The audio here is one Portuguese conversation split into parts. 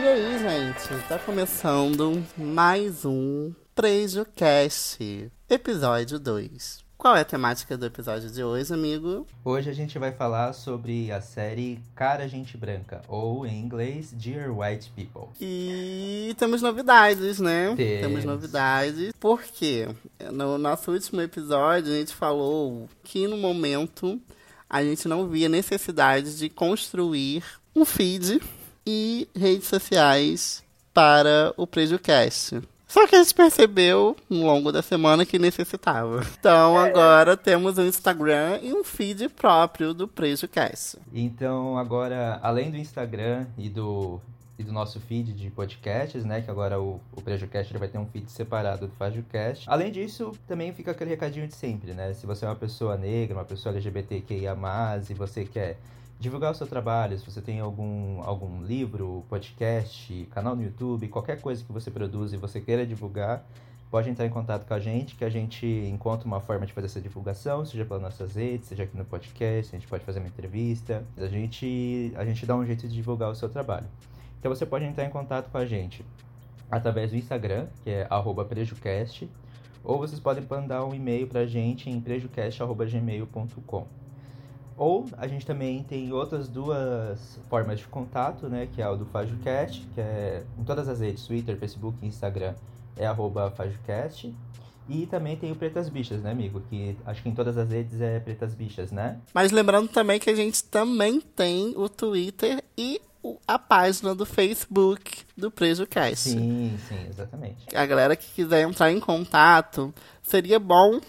E aí, gente, tá começando mais um PrejuCast, episódio 2. Qual é a temática do episódio de hoje, amigo? Hoje a gente vai falar sobre a série Cara Gente Branca, ou em inglês, Dear White People. E temos novidades, né? Temos novidades. Por quê? No nosso último episódio, a gente falou que no momento a gente não via necessidade de construir um feed e redes sociais para o PrejuCast. Só que a gente percebeu, no longo da semana, que necessitava. Então, agora temos um Instagram e um feed próprio do PrejuCast. Então, agora, além do Instagram e do nosso feed de podcasts, né? Que agora o PrejuCast vai ter um feed separado do FajuCast. Além disso, também fica aquele recadinho de sempre, né? Se você é uma pessoa negra, uma pessoa LGBTQIA+, e você quer divulgar o seu trabalho, se você tem algum livro, podcast, canal no YouTube, qualquer coisa que você produz e você queira divulgar, pode entrar em contato com a gente, que a gente encontra uma forma de fazer essa divulgação, seja pelas nossas redes, seja aqui no podcast, a gente pode fazer uma entrevista, a gente dá um jeito de divulgar o seu trabalho. Então você pode entrar em contato com a gente através do Instagram, que é @prejucast, ou vocês podem mandar um e-mail pra gente em prejucast@gmail.com. Ou a gente também tem outras duas formas de contato, né? Que é o do FajuCast, que é em todas as redes, Twitter, Facebook, Instagram, é @FajuCast. E também tem o Pretas Bichas, né, amigo? Que acho que em todas as redes é Pretas Bichas, né? Mas lembrando também que a gente também tem o Twitter e a página do Facebook do PrejuCast. Sim, exatamente. A galera que quiser entrar em contato, seria bom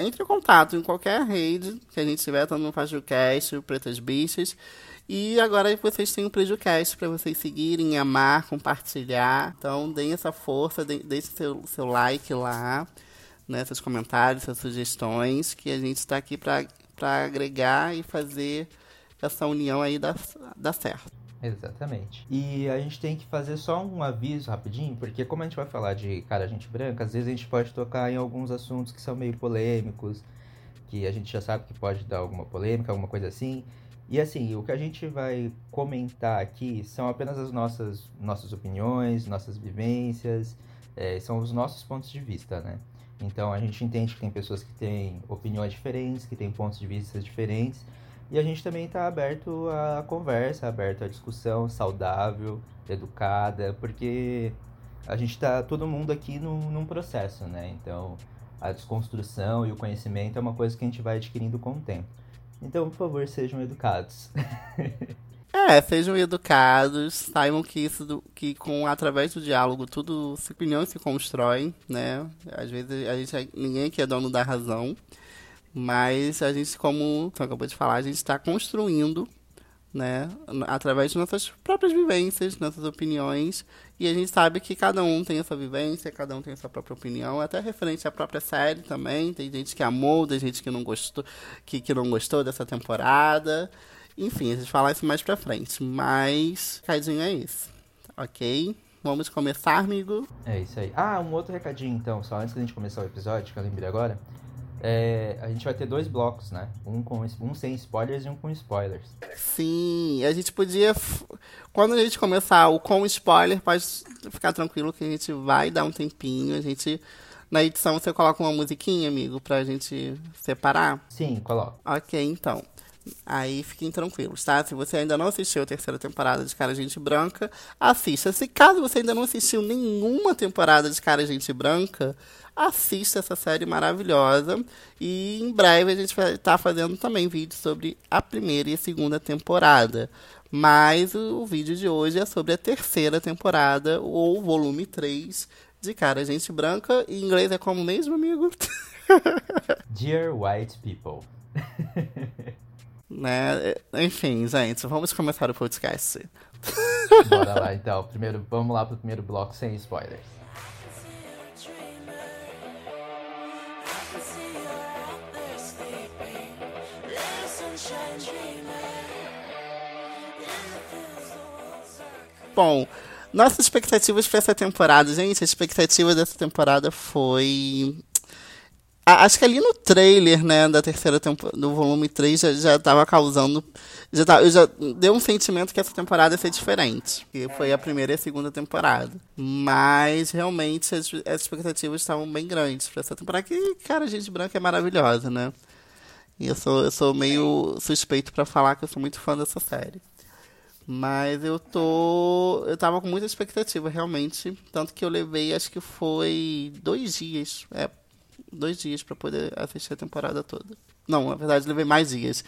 entre em contato em qualquer rede que a gente tiver, tanto no FajuCast, o Pretas Bichas. E agora vocês têm o PrejuCast para vocês seguirem, amar, compartilhar. Então, deem essa força, deixem seu like lá, né, seus comentários, suas sugestões, que a gente está aqui para agregar e fazer essa união aí dá certo. Exatamente. E a gente tem que fazer só um aviso rapidinho, porque como a gente vai falar de Cara Gente Branca, às vezes a gente pode tocar em alguns assuntos que são meio polêmicos, que a gente já sabe que pode dar alguma polêmica, alguma coisa assim. E assim, o que a gente vai comentar aqui são apenas as nossas opiniões, nossas vivências, são os nossos pontos de vista, né? Então a gente entende que tem pessoas que têm opiniões diferentes, que têm pontos de vista diferentes, e a gente também está aberto à conversa, aberto à discussão saudável, educada, porque a gente está todo mundo aqui num processo, né? Então, a desconstrução e o conhecimento é uma coisa que a gente vai adquirindo com o tempo. Então, por favor, sejam educados. Sejam educados, saibam que através do diálogo tudo, essa opinião se constrói, né? Às vezes ninguém aqui é dono da razão. Mas a gente, como tu acabou de falar, a gente está construindo, né, através de nossas próprias vivências, nossas opiniões. E a gente sabe que cada um tem a sua vivência, cada um tem a sua própria opinião. Até referente à própria série também. Tem gente que amou, tem gente que não gostou, que não gostou dessa temporada. Enfim, a gente fala isso mais pra frente. Mas, recadinho é isso, ok? Vamos começar, amigo? É isso aí. Ah, um outro recadinho, então, só antes da gente começar o episódio, que eu lembrei agora. A gente vai ter dois blocos, né? Um sem spoilers e um com spoilers. Sim, a gente podia... Quando a gente começar o com spoiler, pode ficar tranquilo que a gente vai dar um tempinho. A gente... Na edição você coloca uma musiquinha, amigo, pra gente separar? Sim, coloca. Ok, então. Aí fiquem tranquilos, tá? Se você ainda não assistiu a terceira temporada de Cara Gente Branca, assista. Se caso você ainda não assistiu nenhuma temporada de Cara Gente Branca... Assista essa série maravilhosa. E em breve a gente vai estar fazendo também vídeos sobre a primeira e a segunda temporada. Mas o vídeo de hoje é sobre a terceira temporada, ou volume 3 de Cara Gente Branca. Em inglês é como mesmo, amigo? Dear White People. Né? Enfim, gente, vamos começar o podcast. Bora lá, então. Primeiro, vamos lá pro primeiro bloco sem spoilers. Bom, nossas expectativas para essa temporada, gente, a expectativa dessa temporada foi Acho que ali no trailer, né, da terceira temporada, do volume 3, já tava causando... Eu já deu um sentimento que essa temporada ia ser diferente. Que foi a primeira e a segunda temporada. Mas, realmente, as expectativas estavam bem grandes pra essa temporada. Que, cara, a Gente Branca é maravilhosa, né? E eu sou meio suspeito pra falar que eu sou muito fã dessa série. Mas eu tava com muita expectativa, realmente. Tanto que eu levei, acho que foi 2 dias, 2 dias pra poder assistir a temporada toda. Não, na verdade, levei mais dias.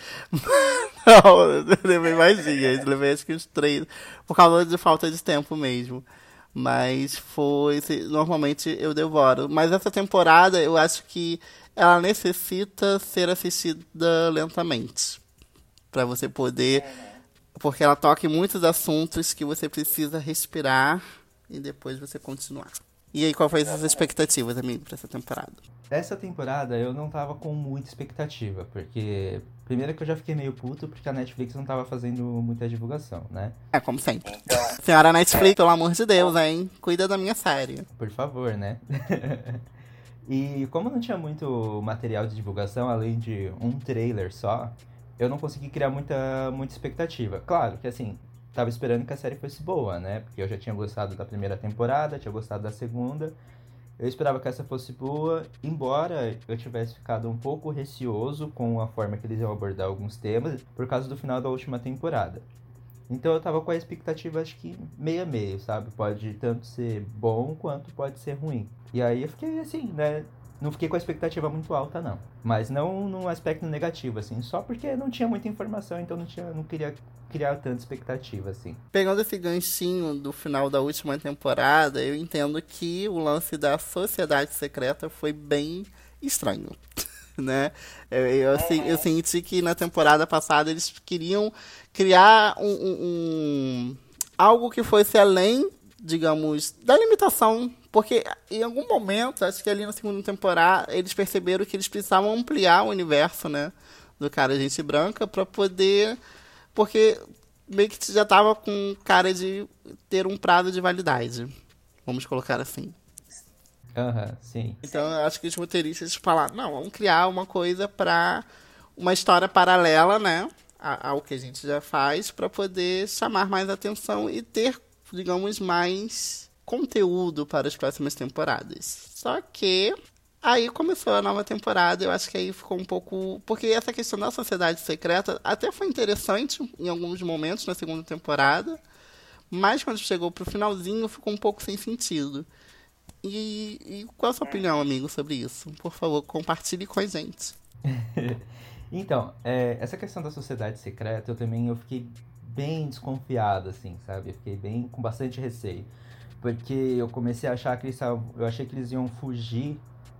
Levei acho que uns 3, por causa de falta de tempo mesmo. Mas foi... Normalmente eu devoro. Mas essa temporada, eu acho que ela necessita ser assistida lentamente. Pra você poder... Porque ela toca em muitos assuntos que você precisa respirar e depois você continuar. E aí, qual foi as suas expectativas, amigo, pra essa temporada? Essa temporada eu não tava com muita expectativa, porque... Primeiro que eu já fiquei meio puto, porque a Netflix não tava fazendo muita divulgação, né? É, como sempre. Senhora Netflix, pelo amor de Deus, hein? Cuida da minha série. Por favor, né? E como não tinha muito material de divulgação, além de um trailer só, eu não consegui criar muita expectativa. Claro que, assim... Tava esperando que a série fosse boa, né? Porque eu já tinha gostado da primeira temporada, tinha gostado da segunda. Eu esperava que essa fosse boa, embora eu tivesse ficado um pouco receoso com a forma que eles iam abordar alguns temas, por causa do final da última temporada. Então eu tava com a expectativa, acho que meio a meio, sabe? Pode tanto ser bom, quanto pode ser ruim. E aí eu fiquei assim, né? Não fiquei com a expectativa muito alta, não. Mas não num aspecto negativo, assim. Só porque não tinha muita informação, então não queria criar tanta expectativa, assim. Pegando esse ganchinho do final da última temporada, eu entendo que o lance da sociedade secreta foi bem estranho, né? Eu senti que na temporada passada eles queriam criar algo que fosse além, digamos, da limitação. Porque em algum momento, acho que ali na segunda temporada, eles perceberam que eles precisavam ampliar o universo, né, do Cara Gente Branca pra poder... Porque meio que já tava com cara de ter um prazo de validade. Vamos colocar assim. Aham, sim. Então eu acho que os roteiristas falaram, não, vamos criar uma coisa pra... Uma história paralela, né, ao que a gente já faz, pra poder chamar mais atenção e ter, digamos, mais... conteúdo para as próximas temporadas. Só que aí começou a nova temporada, eu acho que aí ficou um pouco... Porque essa questão da sociedade secreta até foi interessante em alguns momentos na segunda temporada, mas quando chegou pro finalzinho ficou um pouco sem sentido. E qual a sua opinião, amigo, sobre isso? Por favor, compartilhe com a gente. Então, essa questão da sociedade secreta, eu fiquei bem desconfiado, assim, sabe? Eu fiquei bem com bastante receio. Porque eu comecei a achar que eu achei que eles iam fugir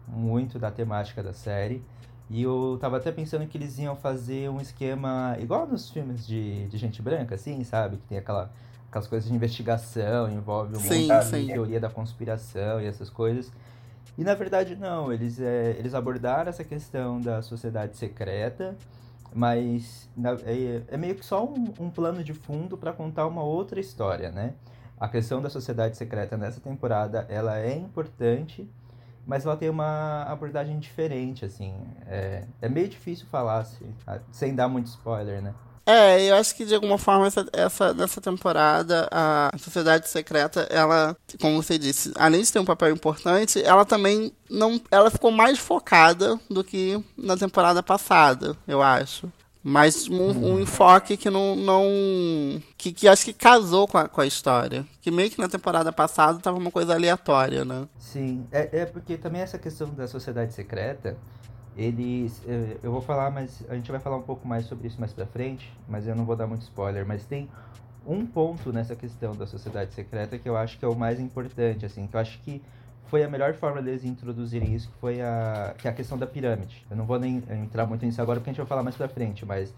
muito da temática da série. E eu tava até pensando que eles iam fazer um esquema igual nos filmes de gente branca, assim, sabe? Que tem aquelas coisas de investigação, envolve um monte de teoria da conspiração e essas coisas. E na verdade não, eles abordaram essa questão da sociedade secreta, mas é meio que só um plano de fundo para contar uma outra história, né? A questão da sociedade secreta nessa temporada, ela é importante, mas ela tem uma abordagem diferente, assim. É meio difícil falar, assim, sem dar muito spoiler, né? Eu acho que, de alguma forma, nessa temporada, a sociedade secreta, ela, como você disse, além de ter um papel importante, ela também não... Ela ficou mais focada do que na temporada passada, eu acho. Mas um enfoque que não que acho que casou com a história. Que meio que na temporada passada tava uma coisa aleatória, né? Sim, porque também essa questão da sociedade secreta, eles... Eu vou falar, mas a gente vai falar um pouco mais sobre isso mais pra frente, mas eu não vou dar muito spoiler. Mas tem um ponto nessa questão da sociedade secreta que eu acho que é o mais importante, assim, que eu acho que foi a melhor forma deles introduzirem isso, que foi que é a questão da pirâmide. Eu não vou nem entrar muito nisso agora, porque a gente vai falar mais pra frente, mas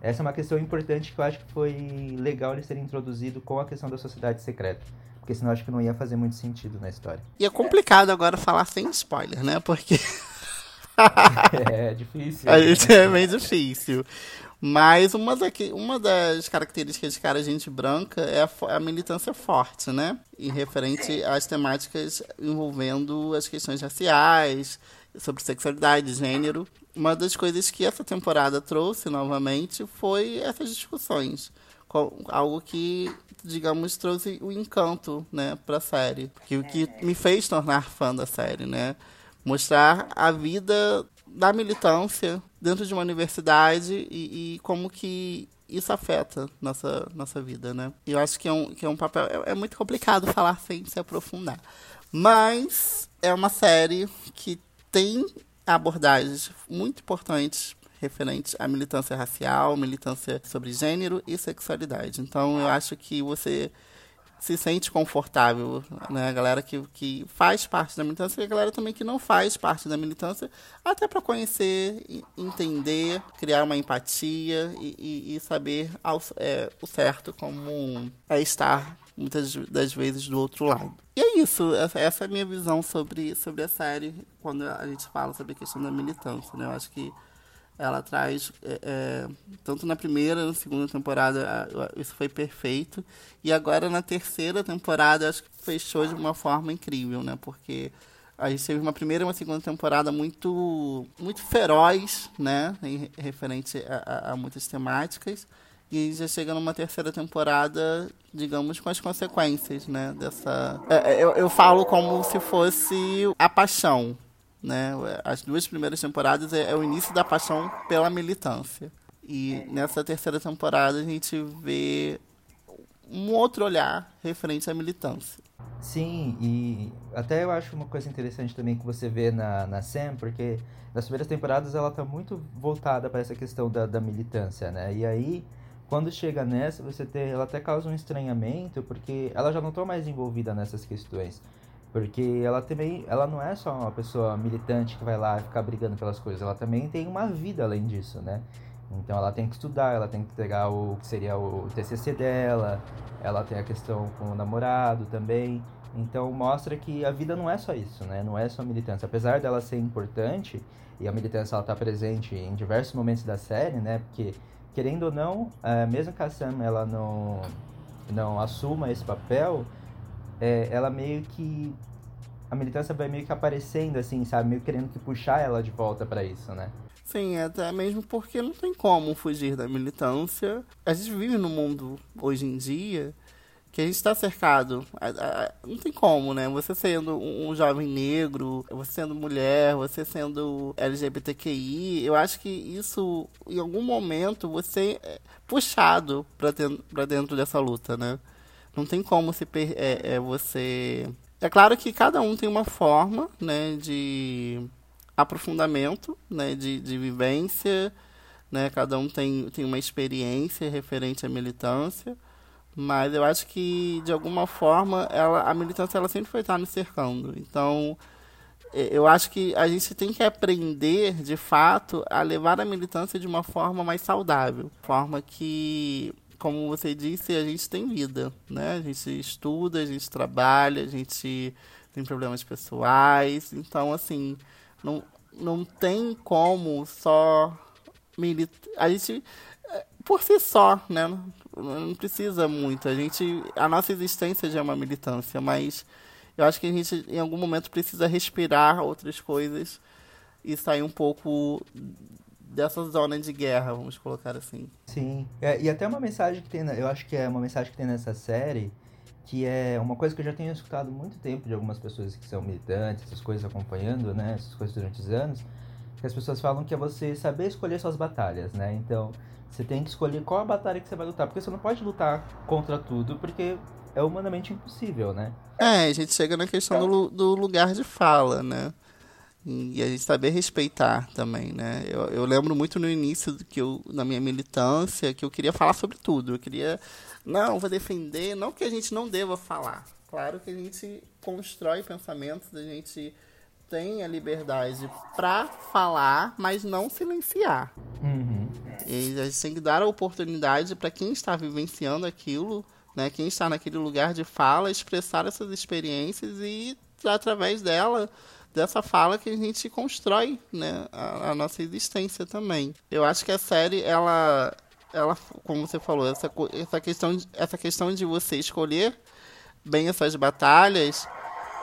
essa é uma questão importante que eu acho que foi legal eles terem introduzido com a questão da sociedade secreta, porque senão eu acho que não ia fazer muito sentido na história. E é complicado agora falar sem spoiler, né? Porque É difícil. A gente é bem difícil. Mas uma das características de Cara Gente Branca é a militância forte, né? Em referente às temáticas envolvendo as questões raciais, sobre sexualidade, gênero. Uma das coisas que essa temporada trouxe novamente foi essas discussões. Algo que, digamos, trouxe o encanto, né, para a série. O que me fez tornar fã da série, né? Mostrar a vida da militância dentro de uma universidade e como que isso afeta nossa vida, né? Eu acho que é um papel... É muito complicado falar sem se aprofundar. Mas é uma série que tem abordagens muito importantes referentes à militância racial, militância sobre gênero e sexualidade. Então, eu acho que você se sente confortável, né? A galera que faz parte da militância e a galera também que não faz parte da militância, até para conhecer, entender, criar uma empatia e saber o certo como é estar, muitas das vezes, do outro lado. E é isso, essa é a minha visão sobre a série, quando a gente fala sobre a questão da militância, né? Eu acho que ela traz, tanto na primeira, na segunda temporada, isso foi perfeito. E agora, na terceira temporada, acho que fechou de uma forma incrível, né? Porque a gente teve uma primeira e uma segunda temporada muito, muito feroz, né? Referente a muitas temáticas. E já chega numa terceira temporada, digamos, com as consequências, né? Dessa... Eu falo como se fosse a paixão. Né? As duas primeiras temporadas é o início da paixão pela militância. E nessa terceira temporada a gente vê um outro olhar referente à militância. Sim, e até eu acho uma coisa interessante também que você vê na Sam, porque nas primeiras temporadas ela está muito voltada para essa questão da militância, né? E aí, quando chega nessa, ela até causa um estranhamento, porque ela já não está mais envolvida nessas questões. Porque ela não é só uma pessoa militante que vai lá ficar brigando pelas coisas, ela também tem uma vida além disso, né? Então ela tem que estudar, ela tem que pegar o que seria o TCC dela, ela tem a questão com o namorado também. Então mostra que a vida não é só isso, né? Não é só militância. Apesar dela ser importante, e a militância ela tá presente em diversos momentos da série, né? Porque, querendo ou não, mesmo que a Sam ela não assuma esse papel... ela meio que... A militância vai meio que aparecendo, assim, sabe? Meio querendo que puxar ela de volta pra isso, né? Sim, até mesmo porque não tem como fugir da militância. A gente vive num mundo, hoje em dia, que a gente tá cercado. Não tem como, né? Você sendo um jovem negro, você sendo mulher, você sendo LGBTQI, eu acho que isso, em algum momento, você é puxado pra dentro dessa luta, né? Não tem como você... É claro que cada um tem uma forma, né, de aprofundamento, né, de vivência, né? Cada um tem uma experiência referente à militância, mas eu acho que, de alguma forma, a militância ela sempre foi estar nos cercando. Então, eu acho que a gente tem que aprender, de fato, a levar a militância de uma forma mais saudável, forma que... Como você disse, a gente tem vida, né? A gente estuda, a gente trabalha, a gente tem problemas pessoais. Então, assim, não tem como só militar. A gente, por si só, né? Não precisa muito. A nossa existência já é uma militância, mas eu acho que a gente, em algum momento, precisa respirar outras coisas e sair um pouco... dessa zona de guerra, vamos colocar assim. Sim, e até uma mensagem que tem, eu acho que é uma mensagem que tem nessa série, que é uma coisa que eu já tenho escutado há muito tempo de algumas pessoas que são militantes, essas coisas acompanhando, né, essas coisas durante os anos, que as pessoas falam que é você saber escolher suas batalhas, né, então você tem que escolher qual a batalha que você vai lutar, porque você não pode lutar contra tudo, porque é humanamente impossível, né. A gente chega na questão do lugar de fala, né. E a gente saber respeitar também, né? Eu lembro muito no início da minha militância que eu queria falar sobre tudo. Eu queria... Não, vou defender... Não que a gente não deva falar. Claro que a gente constrói pensamentos, a gente tem a liberdade para falar, mas não silenciar. Uhum. E a gente tem que dar a oportunidade para quem está vivenciando aquilo, né? Quem está naquele lugar de fala, expressar essas experiências e, através dela... dessa fala que a gente constrói, né, a nossa existência também. Eu acho que a série, ela como você falou, essa questão de você escolher bem essas batalhas,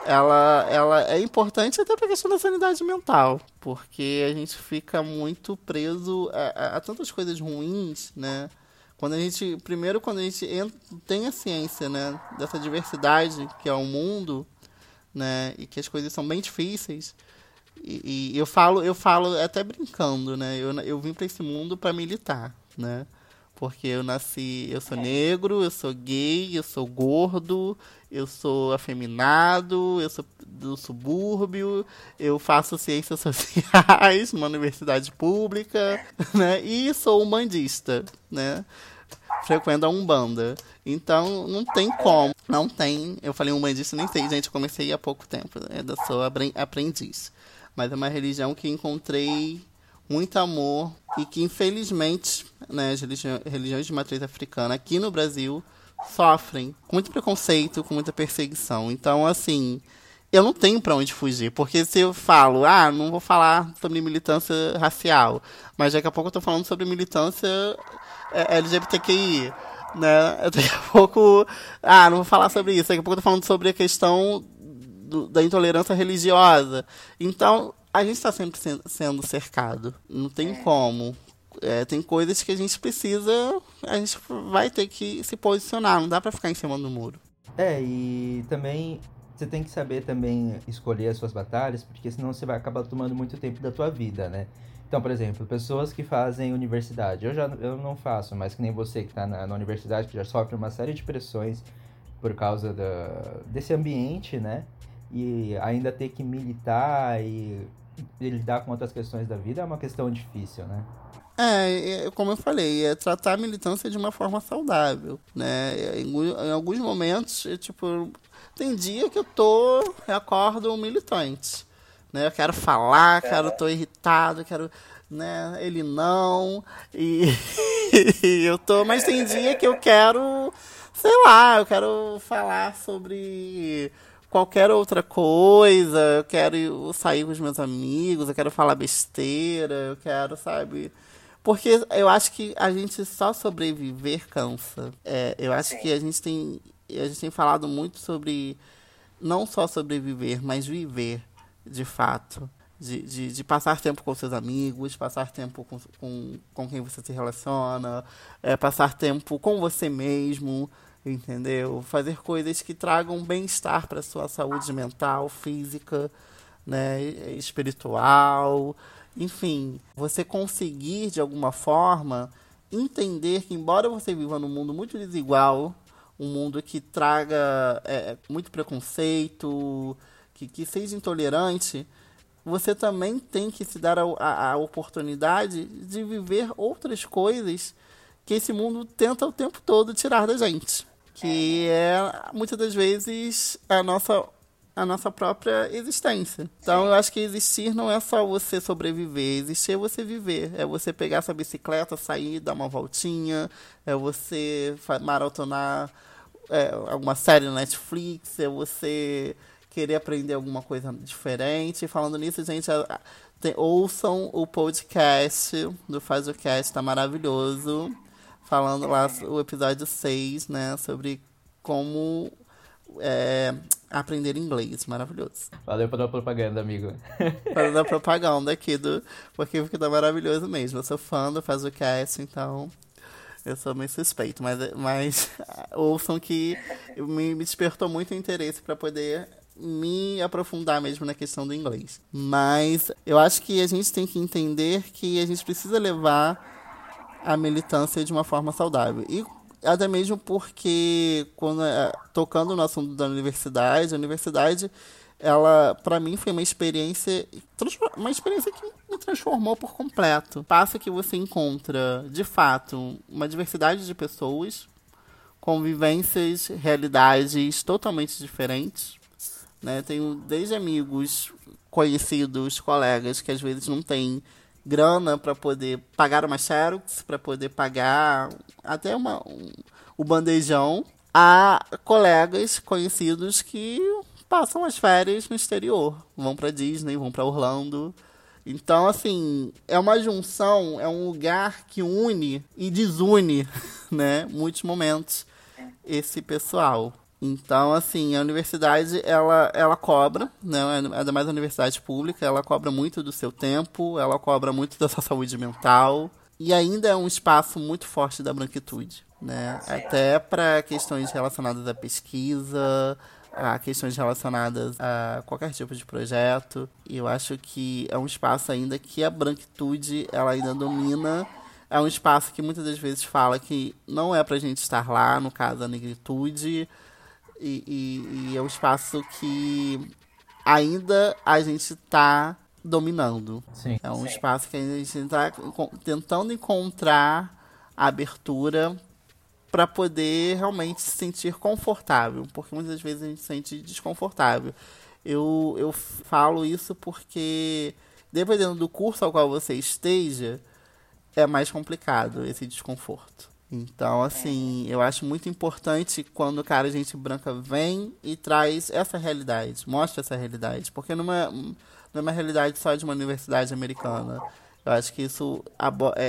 ela é importante até para a questão da sanidade mental, porque a gente fica muito preso a tantas coisas ruins, né? Quando a gente tem a ciência, né, dessa diversidade que é o mundo, né, e que as coisas são bem difíceis, e eu falo até brincando, né, eu vim para esse mundo para militar, né, porque eu sou negro, eu sou gay, eu sou gordo, eu sou afeminado, eu sou do subúrbio, eu faço ciências sociais numa universidade pública, né? E sou umbandista, né? Frequento a Umbanda. Então, não tem como. Não tem... Eu falei umbandista, nem sei, gente. Eu comecei há pouco tempo. Ainda sou aprendiz. Mas é uma religião que encontrei muito amor e que, infelizmente, né, as religiões de matriz africana aqui no Brasil sofrem com muito preconceito, com muita perseguição. Então, assim, eu não tenho pra onde fugir, porque se eu falo, não vou falar sobre militância racial, mas daqui a pouco eu tô falando sobre militância LGBTQI, né? Daqui a pouco, não vou falar sobre isso, daqui a pouco eu tô falando sobre a questão da intolerância religiosa. Então, a gente tá sempre sendo cercado, não tem como. Tem coisas que a gente vai ter que se posicionar, não dá pra ficar em cima do muro. E também você tem que saber também escolher as suas batalhas, porque senão você vai acabar tomando muito tempo da tua vida, né? Então, por exemplo, pessoas que fazem universidade, eu não faço, mas que nem você que tá na universidade, que já sofre uma série de pressões por causa desse ambiente, né? E ainda ter que militar e lidar com outras questões da vida é uma questão difícil, né? Como eu falei, é tratar a militância de uma forma saudável, né? Em alguns momentos, tem dia que eu acordo militante, né? Eu quero falar, tô irritado, quero, né? Ele não, e mas tem dia que eu quero, sei lá, eu quero falar sobre qualquer outra coisa, eu quero sair com os meus amigos, eu quero falar besteira, eu quero, sabe? Porque eu acho que a gente só sobreviver cansa. Eu acho que a gente tem falado muito sobre não só sobreviver, mas viver, de fato. De passar tempo com seus amigos, passar tempo com quem você se relaciona, passar tempo com você mesmo, entendeu? Fazer coisas que tragam bem-estar para sua saúde mental, física, né, espiritual. Enfim, você conseguir, de alguma forma, entender que, embora você viva num mundo muito desigual, um mundo que traga muito preconceito, que seja intolerante, você também tem que se dar a oportunidade de viver outras coisas que esse mundo tenta o tempo todo tirar da gente, que é, muitas das vezes, a nossa própria existência. Então, eu acho que existir não é só você sobreviver. Existir é você viver. É você pegar essa bicicleta, sair, dar uma voltinha. É você maratonar alguma série no Netflix. É você querer aprender alguma coisa diferente. Falando nisso, gente, ouçam o podcast do FajuCast. Tá maravilhoso. Falando lá o episódio 6, né? Sobre como aprender inglês, maravilhoso. Valeu pela propaganda, amigo. Pela propaganda aqui, porque tá maravilhoso mesmo. Eu sou fã do FajuCast, então eu sou meio suspeito, mas ouçam que me despertou muito interesse para poder me aprofundar mesmo na questão do inglês. Mas eu acho que a gente tem que entender que a gente precisa levar a militância de uma forma saudável. E até mesmo porque, tocando no assunto da universidade, a universidade, ela, pra mim, foi uma experiência que me transformou por completo. Passa que você encontra, de fato, uma diversidade de pessoas, convivências, realidades totalmente diferentes, né? Tenho desde amigos, conhecidos, colegas, que às vezes não têm grana para poder pagar uma xerox, para poder pagar até o bandejão, a colegas conhecidos que passam as férias no exterior. Vão pra Disney, vão pra Orlando. Então, assim, é uma junção, é um lugar que une e desune, né, muitos momentos, esse pessoal. Então, assim, a universidade, ela cobra, né, ainda mais a universidade pública, ela cobra muito do seu tempo, ela cobra muito da sua saúde mental. E ainda é um espaço muito forte da branquitude, né, até para questões relacionadas à pesquisa, a questões relacionadas a qualquer tipo de projeto. E eu acho que é um espaço ainda que a branquitude, ela ainda domina. É um espaço que muitas das vezes fala que não é pra gente estar lá, no caso, a negritude. E é um espaço que ainda a gente tá dominando. Sim. É um espaço que ainda a gente tá tentando encontrar a abertura para poder realmente se sentir confortável, porque muitas das vezes a gente se sente desconfortável. Eu falo isso porque, dependendo do curso ao qual você esteja, é mais complicado esse desconforto. Então, assim, eu acho muito importante quando o Cara Gente Branca vem e traz essa realidade, mostra essa realidade, porque não é uma realidade só de uma universidade americana. Eu acho que isso,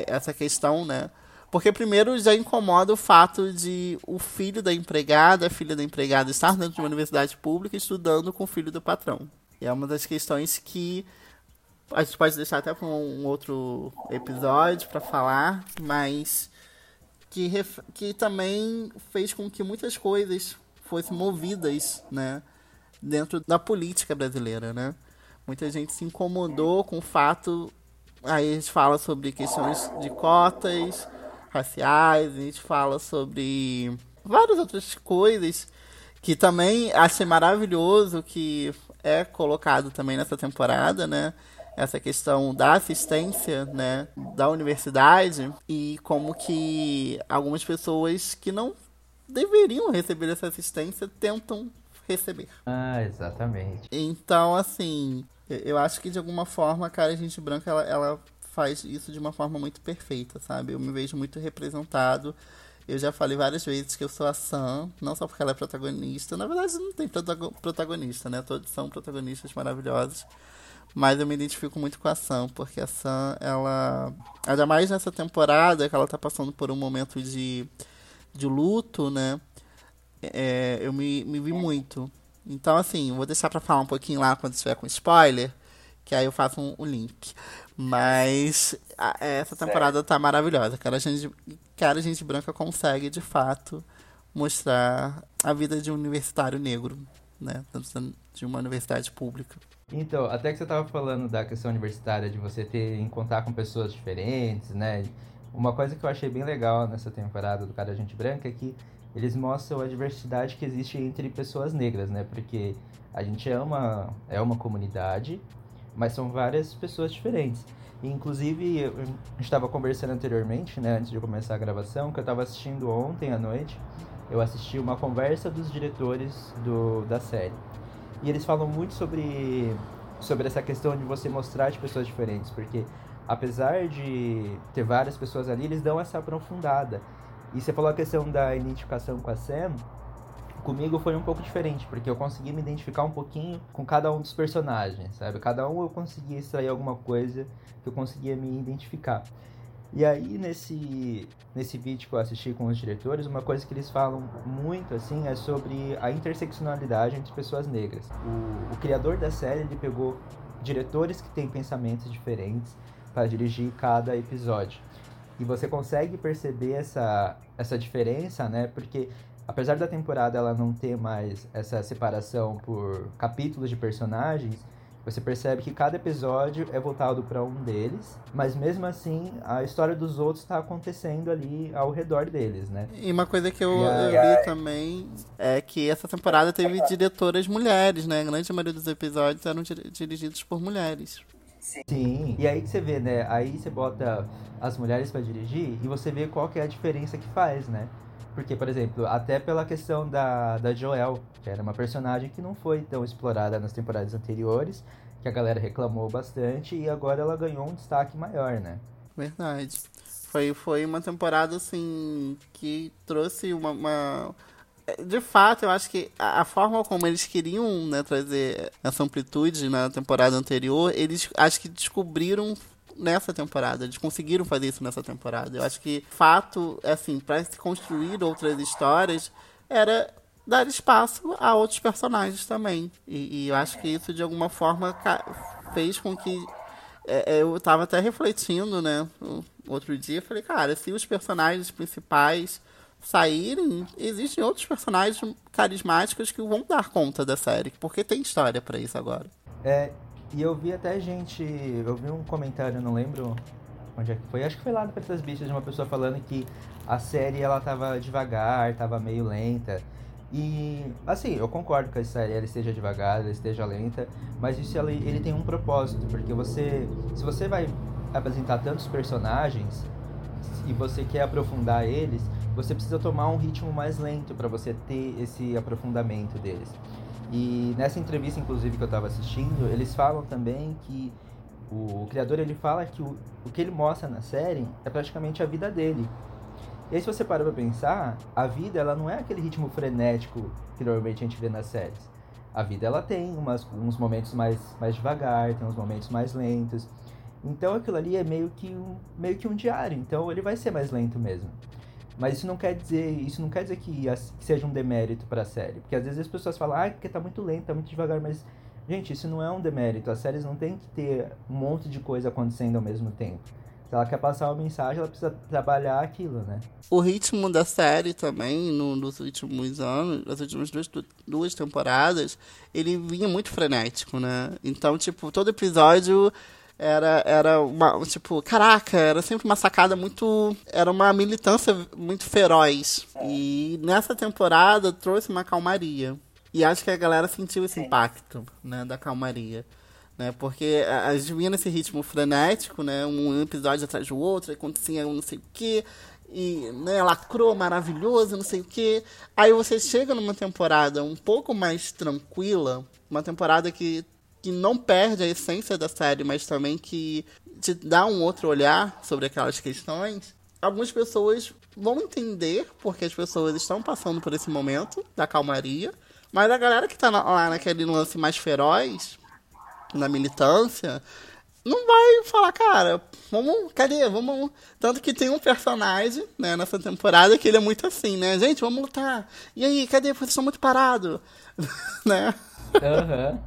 essa questão, né? Porque, primeiro, já incomoda o fato de o filho da empregada, a filha da empregada, estar dentro de uma universidade pública estudando com o filho do patrão. E é uma das questões que a gente pode deixar até para um outro episódio para falar, mas que também fez com que muitas coisas fossem movidas, né, dentro da política brasileira, né? Muita gente se incomodou com o fato... Aí a gente fala sobre questões de cotas raciais, a gente fala sobre várias outras coisas que também achei maravilhoso que é colocado também nessa temporada, né? Essa questão da assistência, né, da universidade, e como que algumas pessoas que não deveriam receber essa assistência tentam receber. Ah, exatamente. Então, assim, eu acho que de alguma forma a Cara Gente Branca, ela faz isso de uma forma muito perfeita, sabe? Eu me vejo muito representado. Eu já falei várias vezes que eu sou a Sam, não só porque ela é protagonista. Na verdade, não tem protagonista, né? Todos são protagonistas maravilhosos. Mas eu me identifico muito com a Sam, porque a Sam, ela... Ainda mais nessa temporada, que ela tá passando por um momento de luto, né? Eu me vi muito. Então, assim, vou deixar pra falar um pouquinho lá quando estiver com spoiler, que aí eu faço um link. Mas essa temporada tá maravilhosa. Cara Gente Branca consegue, de fato, mostrar a vida de um universitário negro, né? De uma universidade pública. Então, até que você tava falando da questão universitária, de você ter encontrar com pessoas diferentes, né? Uma coisa que eu achei bem legal nessa temporada do Cara Gente Branca é que eles mostram a diversidade que existe entre pessoas negras, né? Porque a gente é uma comunidade, mas são várias pessoas diferentes. E, inclusive, a gente estava conversando anteriormente, né, antes de começar a gravação, que eu estava assistindo ontem à noite. Eu assisti uma conversa dos diretores da série. E eles falam muito sobre essa questão de você mostrar de pessoas diferentes, porque apesar de ter várias pessoas ali, eles dão essa aprofundada. E você falou a questão da identificação com a Sam. Comigo foi um pouco diferente, porque eu consegui me identificar um pouquinho com cada um dos personagens, sabe? Cada um eu conseguia extrair alguma coisa que eu conseguia me identificar. E aí, nesse vídeo que eu assisti com os diretores, uma coisa que eles falam muito, assim, é sobre a interseccionalidade entre pessoas negras. O criador da série, ele pegou diretores que têm pensamentos diferentes para dirigir cada episódio. E você consegue perceber essa diferença, né? Porque... Apesar da temporada ela não ter mais essa separação por capítulos de personagens, você percebe que cada episódio é voltado para um deles, mas mesmo assim a história dos outros está acontecendo ali ao redor deles, né? E uma coisa que eu li também é que essa temporada teve diretoras mulheres, né? A grande maioria dos episódios eram dirigidos por mulheres. Sim, e aí que você vê, né? Aí você bota as mulheres para dirigir e você vê qual que é a diferença que faz, né? Porque, por exemplo, até pela questão da Joelle, que era uma personagem que não foi tão explorada nas temporadas anteriores, que a galera reclamou bastante, e agora ela ganhou um destaque maior, né? Verdade. Foi uma temporada, assim, que trouxe uma de fato, eu acho que a forma como eles queriam, né, trazer essa amplitude na temporada anterior, eles acho que descobriram nessa temporada, eles conseguiram fazer isso nessa temporada. Eu acho que, fato, assim, para se construir outras histórias, era dar espaço a outros personagens também. E eu acho que isso, de alguma forma, fez com que... eu tava até refletindo, né, outro dia, falei, cara, se os personagens principais saírem, existem outros personagens carismáticos que vão dar conta da série, porque tem história pra isso agora. É, e eu vi até gente, eu vi um comentário, não lembro onde é que foi, acho que foi lá no Pretas Bichas, de uma pessoa falando que a série, ela tava devagar, tava meio lenta. E, assim, eu concordo que a série ela esteja devagar, ela esteja lenta, mas isso ele tem um propósito, porque você, se você vai apresentar tantos personagens e você quer aprofundar eles, você precisa tomar um ritmo mais lento para você ter esse aprofundamento deles. E nessa entrevista, inclusive, que eu estava assistindo, eles falam também que o criador, ele fala que o que ele mostra na série é praticamente a vida dele. E aí, se você parar pra pensar, a vida, ela não é aquele ritmo frenético que normalmente a gente vê nas séries. A vida, ela tem uns momentos mais devagar, tem uns momentos mais lentos. Então, aquilo ali é meio que um diário, então ele vai ser mais lento mesmo. Mas isso não quer dizer que seja um demérito pra série. Porque às vezes as pessoas falam, ah, porque tá muito lento, tá muito devagar, mas... gente, isso não é um demérito. As séries não tem que ter um monte de coisa acontecendo ao mesmo tempo. Se ela quer passar uma mensagem, ela precisa trabalhar aquilo, né? O ritmo da série também, nos últimos anos, nas últimas duas temporadas, ele vinha muito frenético, né? Então, tipo, todo episódio era uma, tipo, caraca, era sempre uma sacada muito... Era uma militância muito feroz. É. E nessa temporada trouxe uma calmaria. E acho que a galera sentiu esse impacto, né, da calmaria. Porque adivinha esse ritmo frenético, né? Um episódio atrás do outro, acontecia um não sei o quê, e, né, lacrou, maravilhoso, não sei o quê. Aí você chega numa temporada um pouco mais tranquila, uma temporada que não perde a essência da série, mas também que te dá um outro olhar sobre aquelas questões. Algumas pessoas vão entender, porque as pessoas estão passando por esse momento da calmaria, mas a galera que está lá naquele lance mais feroz... na militância, não vai falar, cara, cadê? Tanto que tem um personagem, né, nessa temporada que ele é muito assim, né? Gente, vamos lutar. E aí, cadê? Vocês estão muito parados. Né? Aham. Uhum.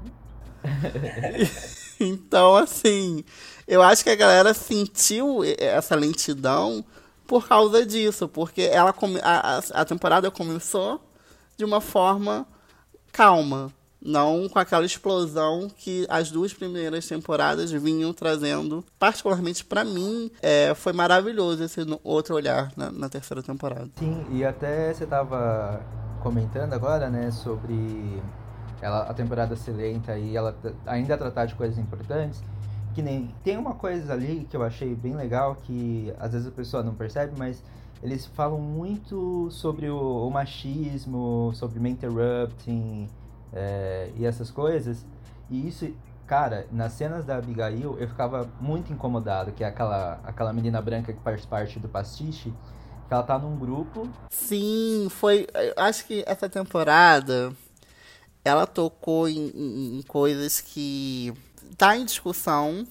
Então, assim, eu acho que a galera sentiu essa lentidão por causa disso, porque a temporada começou de uma forma calma. Não com aquela explosão que as duas primeiras temporadas vinham trazendo. Particularmente pra mim, foi maravilhoso esse outro olhar na terceira temporada. Sim, e até você tava comentando agora, né, sobre a temporada ser lenta e ela ainda tratar de coisas importantes. Que nem tem uma coisa ali que eu achei bem legal, que às vezes a pessoa não percebe, mas eles falam muito sobre o machismo, sobre interrupting... e essas coisas, e isso, cara, nas cenas da Abigail eu ficava muito incomodado, que é aquela menina branca que faz parte do pastiche, que ela tá num grupo. Sim, foi, eu acho que essa temporada ela tocou em coisas que tá em discussão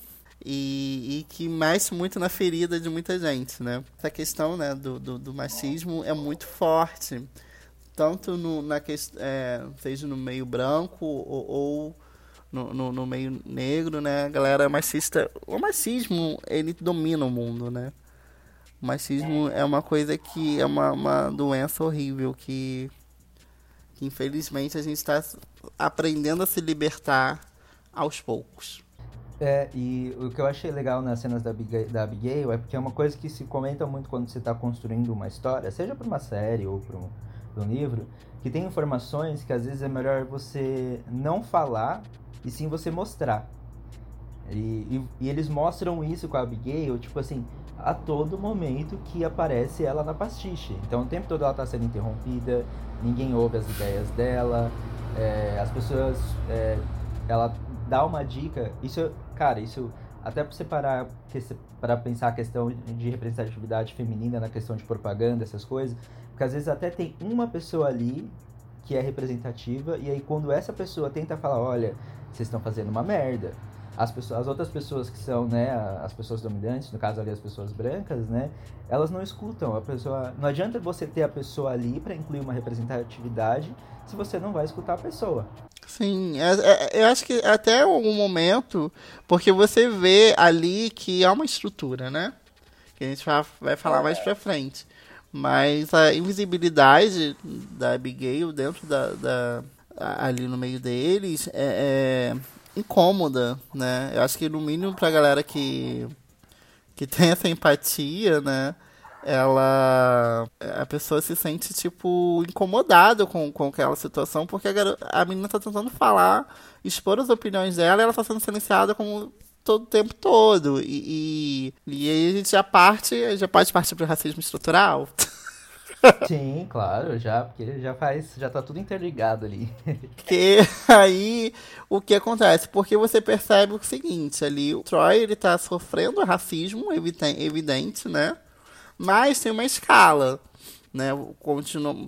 e que mexe muito na ferida de muita gente, né? Essa questão, né, do machismo é muito forte, tanto seja no meio branco ou no meio negro, né? A galera machista... O machismo, ele domina o mundo, né? O machismo é uma coisa que é uma doença horrível que infelizmente, a gente está aprendendo a se libertar aos poucos. E o que eu achei legal nas cenas da Abigail é porque é uma coisa que se comenta muito quando você está construindo uma história, seja para uma série ou para do livro, que tem informações que às vezes é melhor você não falar e sim você mostrar. E eles mostram isso com a Abigail, tipo assim, a todo momento que aparece ela na pastiche. Então o tempo todo ela tá sendo interrompida, ninguém ouve as ideias dela, as pessoas... ela dá uma dica, isso, cara, isso... Até para separar, para pensar a questão de representatividade feminina na questão de propaganda, essas coisas, Porque às vezes até tem uma pessoa ali que é representativa, e aí quando essa pessoa tenta falar, olha, vocês estão fazendo uma merda, as outras pessoas que são, né, as pessoas dominantes, no caso ali as pessoas brancas, né, elas não escutam. A pessoa, não adianta você ter a pessoa ali para incluir uma representatividade se você não vai escutar a pessoa. Sim, eu acho que até algum momento, porque você vê ali que há uma estrutura, né, que a gente vai falar mais pra frente. Mas a invisibilidade da Abigail dentro ali no meio deles é incômoda, né? Eu acho que no mínimo pra galera que tem essa empatia, né? A pessoa se sente, tipo, incomodada com aquela situação, porque a menina tá tentando falar, expor as opiniões dela, e ela tá sendo silenciada como... todo o tempo todo, e aí a gente já pode partir pro racismo estrutural. Sim, claro, já, porque já tá tudo interligado ali. Porque aí, o que acontece? Porque você percebe o seguinte, ali, o Troy, ele tá sofrendo racismo, evidente, né? Mas tem uma escala, né?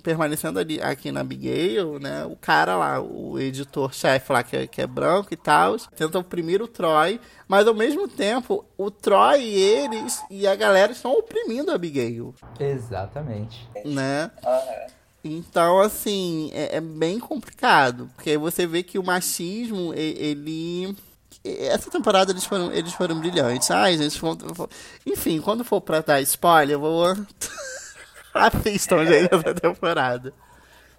Permanecendo ali, aqui na Abigail, né? O cara lá, o editor-chefe lá, que é branco e tal, tenta oprimir o Troy, mas ao mesmo tempo, o Troy e eles e a galera estão oprimindo a Abigail. Exatamente. Né? Então, assim, é bem complicado, porque você vê que o machismo, ele... Essa temporada eles foram brilhantes. Ai, gente, enfim, quando for pra dar spoiler, eu vou... Assistam, gente, essa temporada.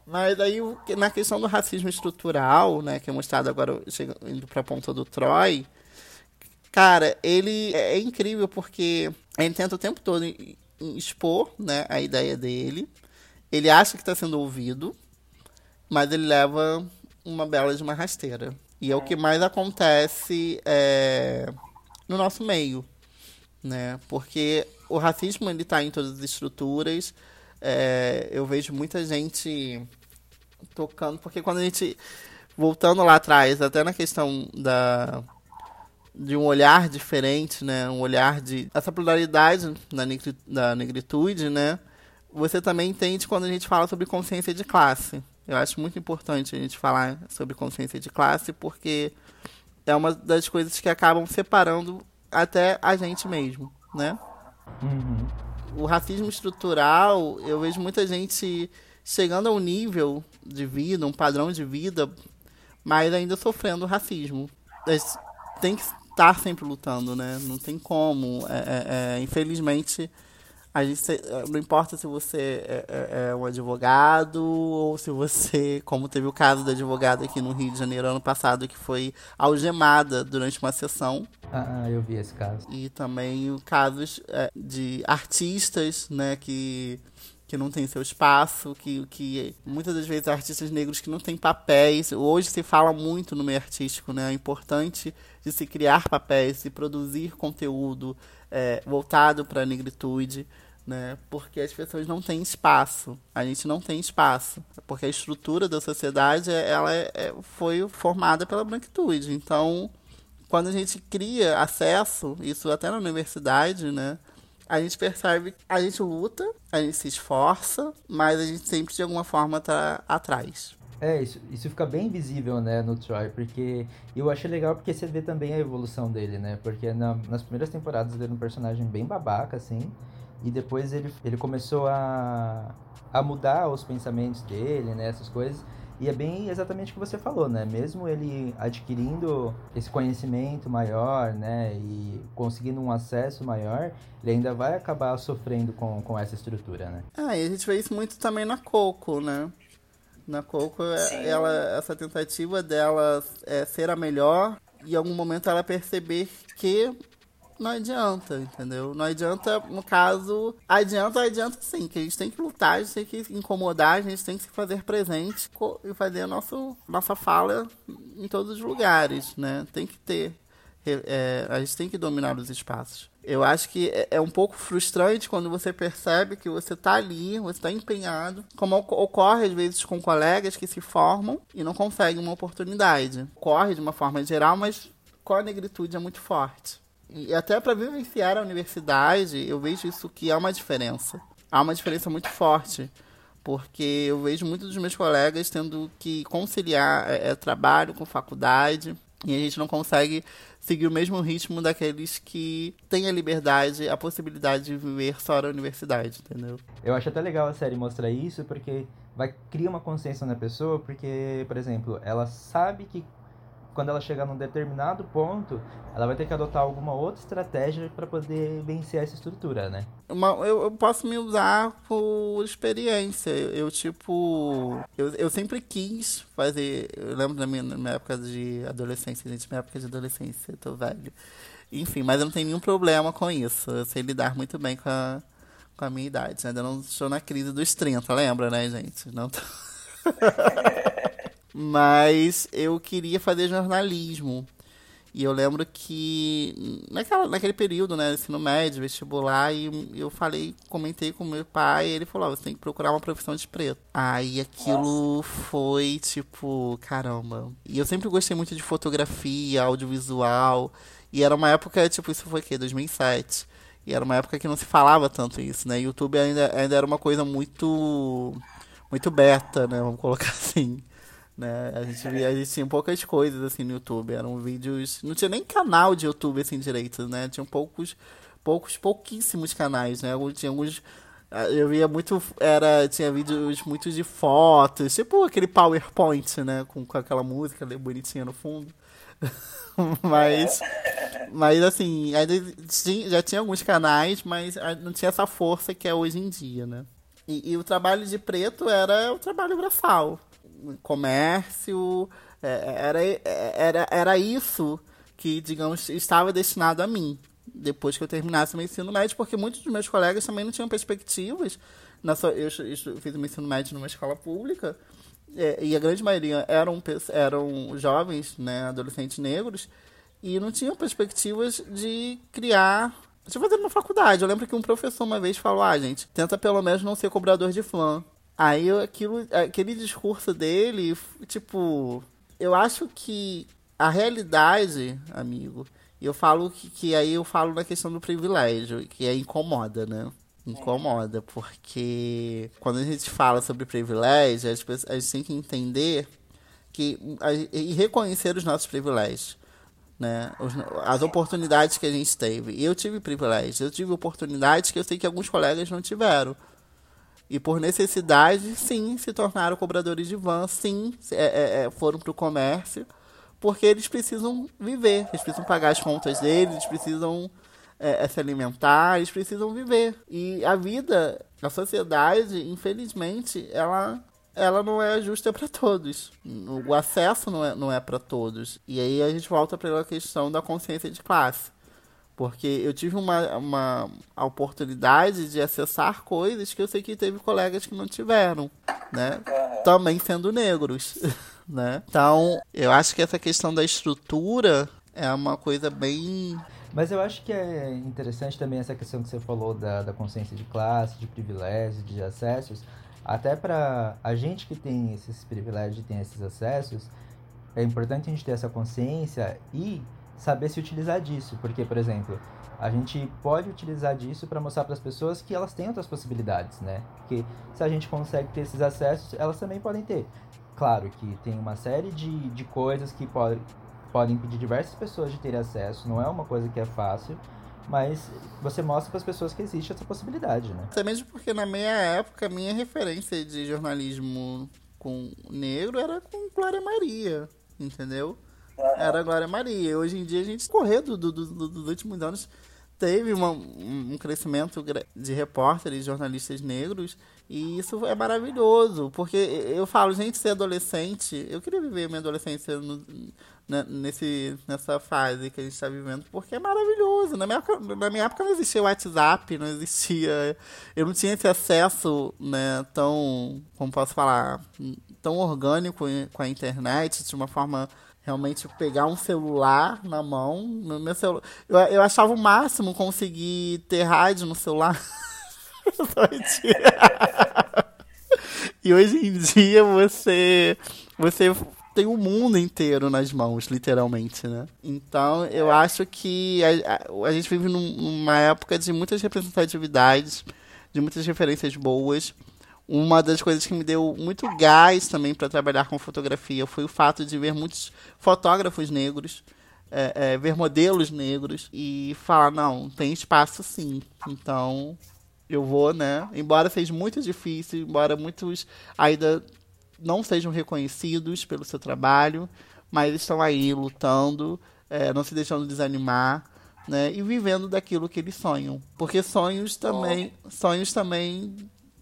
Mas aí, na questão do racismo estrutural, né, que é mostrado agora, indo pra ponta do Troy, cara, ele é incrível porque ele tenta o tempo todo expor, né, a ideia dele. Ele acha que tá sendo ouvido, mas ele leva uma bela de uma rasteira. E é o que mais acontece no nosso meio, né, porque... O racismo, ele tá em todas as estruturas. Eu vejo muita gente tocando... Porque quando a gente... Voltando lá atrás, até na questão de um olhar diferente, né? Um olhar de... Essa pluralidade da negritude, né? Você também entende quando a gente fala sobre consciência de classe. Eu acho muito importante a gente falar sobre consciência de classe, porque é uma das coisas que acabam separando até a gente mesmo, né? Uhum. O racismo estrutural, eu vejo muita gente chegando a um nível de vida, um padrão de vida, mas ainda sofrendo racismo. Eles têm que estar sempre lutando, né? Não tem como. Infelizmente, a gente não importa se você é um advogado ou se você, como teve o caso da advogada aqui no Rio de Janeiro ano passado, que foi algemada durante uma sessão. Ah, eu vi esse caso. E também casos de artistas, né, que não tem seu espaço, que muitas das vezes artistas negros que não têm papéis. Hoje se fala muito no meio artístico, né? É importante de se criar papéis, se produzir conteúdo voltado para a negritude, né? Porque as pessoas não têm espaço, a gente não tem espaço, porque a estrutura da sociedade ela foi formada pela branquitude. Então, quando a gente cria acesso, isso até na universidade, né? A gente percebe, a gente luta, a gente se esforça, mas a gente sempre de alguma forma tá atrás. Isso fica bem visível, né, no Troy, porque eu achei legal porque você vê também a evolução dele, né? Porque nas primeiras temporadas ele era um personagem bem babaca, assim, e depois ele começou a mudar os pensamentos dele, né, essas coisas. E é bem exatamente o que você falou, né? Mesmo ele adquirindo esse conhecimento maior, né? E conseguindo um acesso maior, ele ainda vai acabar sofrendo com essa estrutura, né? E a gente vê isso muito também na Coco, né? Na Coco, essa tentativa dela é ser a melhor e em algum momento ela perceber que não adianta, entendeu? Não adianta, no caso... Adianta sim, que a gente tem que lutar, a gente tem que incomodar, a gente tem que se fazer presente e fazer a nossa fala em todos os lugares, né? Tem que ter... a gente tem que dominar os espaços. Eu acho que é um pouco frustrante quando você percebe que você tá ali, você tá empenhado, como ocorre às vezes com colegas que se formam e não conseguem uma oportunidade. Ocorre de uma forma geral, mas com a negritude é muito forte. E até para vivenciar a universidade, eu vejo isso que há uma diferença. Há uma diferença muito forte. porque eu vejo muitos dos meus colegas tendo que conciliar trabalho com faculdade, e a gente não consegue seguir o mesmo ritmo daqueles que têm a liberdade, a possibilidade de viver só na universidade, entendeu? Eu acho até legal a série mostrar isso, porque vai criar uma consciência na pessoa, porque, por exemplo, ela sabe que quando ela chegar num determinado ponto, ela vai ter que adotar alguma outra estratégia para poder vencer essa estrutura, né? Eu posso me usar por experiência. Eu sempre quis fazer... Eu lembro da minha época de adolescência, gente. Minha época de adolescência, eu tô velho. Enfim, mas eu não tenho nenhum problema com isso. Eu sei lidar muito bem com a minha idade. Ainda não estou na crise dos 30, lembra, né, gente? Não tô... Mas eu queria fazer jornalismo. E eu lembro que naquele período, né, ensino médio, vestibular, e eu comentei com meu pai, e ele falou: "Você tem que procurar uma profissão de preto". Aí aquilo foi tipo, caramba. E eu sempre gostei muito de fotografia, audiovisual, e era uma época, tipo, isso foi o quê? 2007. E era uma época que não se falava tanto isso, né? YouTube ainda era uma coisa muito muito beta, né? Vamos colocar assim. Né? A gente tinha poucas coisas assim no YouTube, eram vídeos, não tinha nem canal de YouTube assim direito, né? Tinham pouquíssimos canais, né? Tinha alguns, eu via muito, tinha vídeos muito de fotos, tipo aquele PowerPoint, né, com aquela música bonitinha no fundo. mas assim, ainda já tinha alguns canais, mas não tinha essa força que é hoje em dia, né? E o trabalho de preto era o trabalho braçal, comércio, era isso que, digamos, estava destinado a mim, depois que eu terminasse o meu ensino médio, porque muitos dos meus colegas também não tinham perspectivas. Eu fiz o meu ensino médio numa escola pública, e a grande maioria eram jovens, né, adolescentes negros, e não tinham perspectivas de fazer uma faculdade. Eu lembro que um professor uma vez falou: "Gente, tenta pelo menos não ser cobrador de flan". Aí aquele discurso dele, tipo, eu acho que a realidade, amigo, eu falo que aí eu falo na questão do privilégio, que é incomoda, né? Incomoda, porque quando a gente fala sobre privilégio, a gente tem que entender e reconhecer os nossos privilégios, né? As oportunidades que a gente teve. E eu tive privilégios, eu tive oportunidades que eu sei que alguns colegas não tiveram. E por necessidade, sim, se tornaram cobradores de van, sim, foram para o comércio, porque eles precisam viver, eles precisam pagar as contas deles, eles precisam se alimentar, eles precisam viver. E a vida, a sociedade, infelizmente, ela não é justa para todos. O acesso não é para todos. E aí a gente volta para a questão da consciência de classe. Porque eu tive uma oportunidade de acessar coisas que eu sei que teve colegas que não tiveram, né? Também sendo negros, né? Então, eu acho que essa questão da estrutura é uma coisa bem... Mas eu acho que é interessante também essa questão que você falou da consciência de classe, de privilégios, de acessos. Até para a gente que tem esses privilégios e tem esses acessos, é importante a gente ter essa consciência e... saber se utilizar disso, porque, por exemplo, a gente pode utilizar disso para mostrar para as pessoas que elas têm outras possibilidades, né? Porque se a gente consegue ter esses acessos, elas também podem ter. Claro que tem uma série de coisas que podem impedir diversas pessoas de terem acesso, não é uma coisa que é fácil, mas você mostra para as pessoas que existe essa possibilidade, né? Até mesmo porque na minha época, a minha referência de jornalismo com negro era com Glória Maria, entendeu? Era a Glória Maria. Hoje em dia, a gente, correr dos últimos anos, teve um crescimento de repórteres e jornalistas negros, e isso é maravilhoso, porque eu falo, gente, ser adolescente, eu queria viver minha adolescência nessa fase que a gente está vivendo, porque é maravilhoso. Na minha época não existia WhatsApp, não existia... Eu não tinha esse acesso, né, tão, como posso falar, tão orgânico com a internet, de uma forma... Realmente pegar um celular na mão, no meu celular. Eu achava o máximo conseguir ter rádio no celular. E hoje em dia você tem o mundo inteiro nas mãos, literalmente, né? Então eu acho que a gente vive numa época de muitas representatividades, de muitas referências boas. Uma das coisas que me deu muito gás também para trabalhar com fotografia foi o fato de ver muitos fotógrafos negros, ver modelos negros e falar, não, tem espaço sim, então eu vou, né? Embora seja muito difícil, embora muitos ainda não sejam reconhecidos pelo seu trabalho, mas eles estão aí lutando, não se deixando desanimar, né? E vivendo daquilo que eles sonham. Porque sonhos também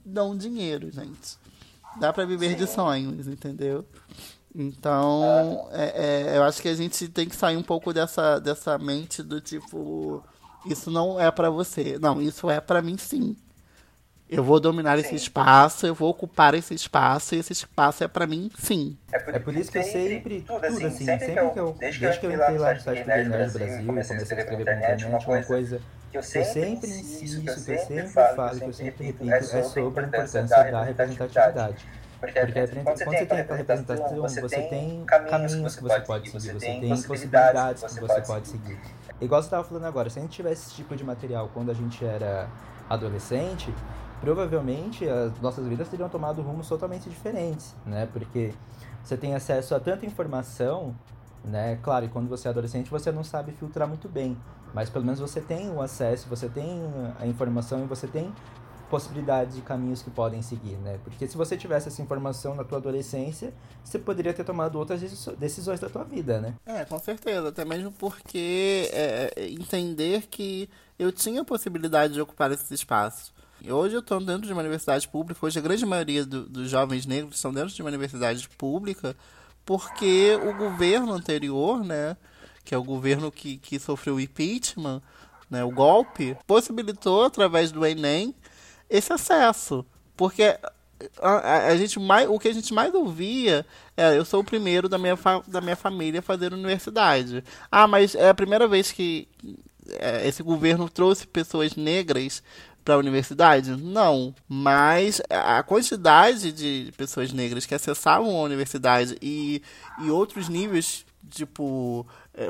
dão dinheiro, gente. Dá pra viver de sonhos, entendeu? Então, eu acho que a gente tem que sair um pouco dessa mente do tipo, isso não é pra você. Não, isso é pra mim sim. Eu vou dominar esse espaço, eu vou ocupar esse espaço, e esse espaço é pra mim sim. É por isso que eu sempre que eu entrei lá no site do Bienais do Brasil e comecei a escrever pela internet, uma coisa que eu sempre insisto, que eu sempre falo, que eu sempre repito, é sobre a importância da representatividade. Porque quando você tem aquela representação, você tem caminhos que você pode seguir, você tem possibilidades que você pode seguir. Igual você estava falando agora, se a gente tivesse esse tipo de material quando a gente era adolescente, provavelmente as nossas vidas teriam tomado rumos totalmente diferentes, né? Porque você tem acesso a tanta informação, né? Claro, e quando você é adolescente você não sabe filtrar muito bem, mas pelo menos você tem o acesso, você tem a informação e você tem possibilidades de caminhos que podem seguir, né? Porque se você tivesse essa informação na tua adolescência, você poderia ter tomado outras decisões da tua vida, né? É, com certeza, até mesmo porque entender que eu tinha a possibilidade de ocupar esses espaços. Hoje eu estou dentro de uma universidade pública, hoje a grande maioria dos jovens negros estão dentro de uma universidade pública, porque o governo anterior, né, que é o governo que sofreu o impeachment, né, o golpe, possibilitou através do Enem esse acesso. Porque o que a gente mais ouvia é, eu sou o primeiro da minha família a fazer universidade. Ah, mas é a primeira vez que esse governo trouxe pessoas negras para a universidade? Não, mas a quantidade de pessoas negras que acessavam a universidade e outros níveis, tipo,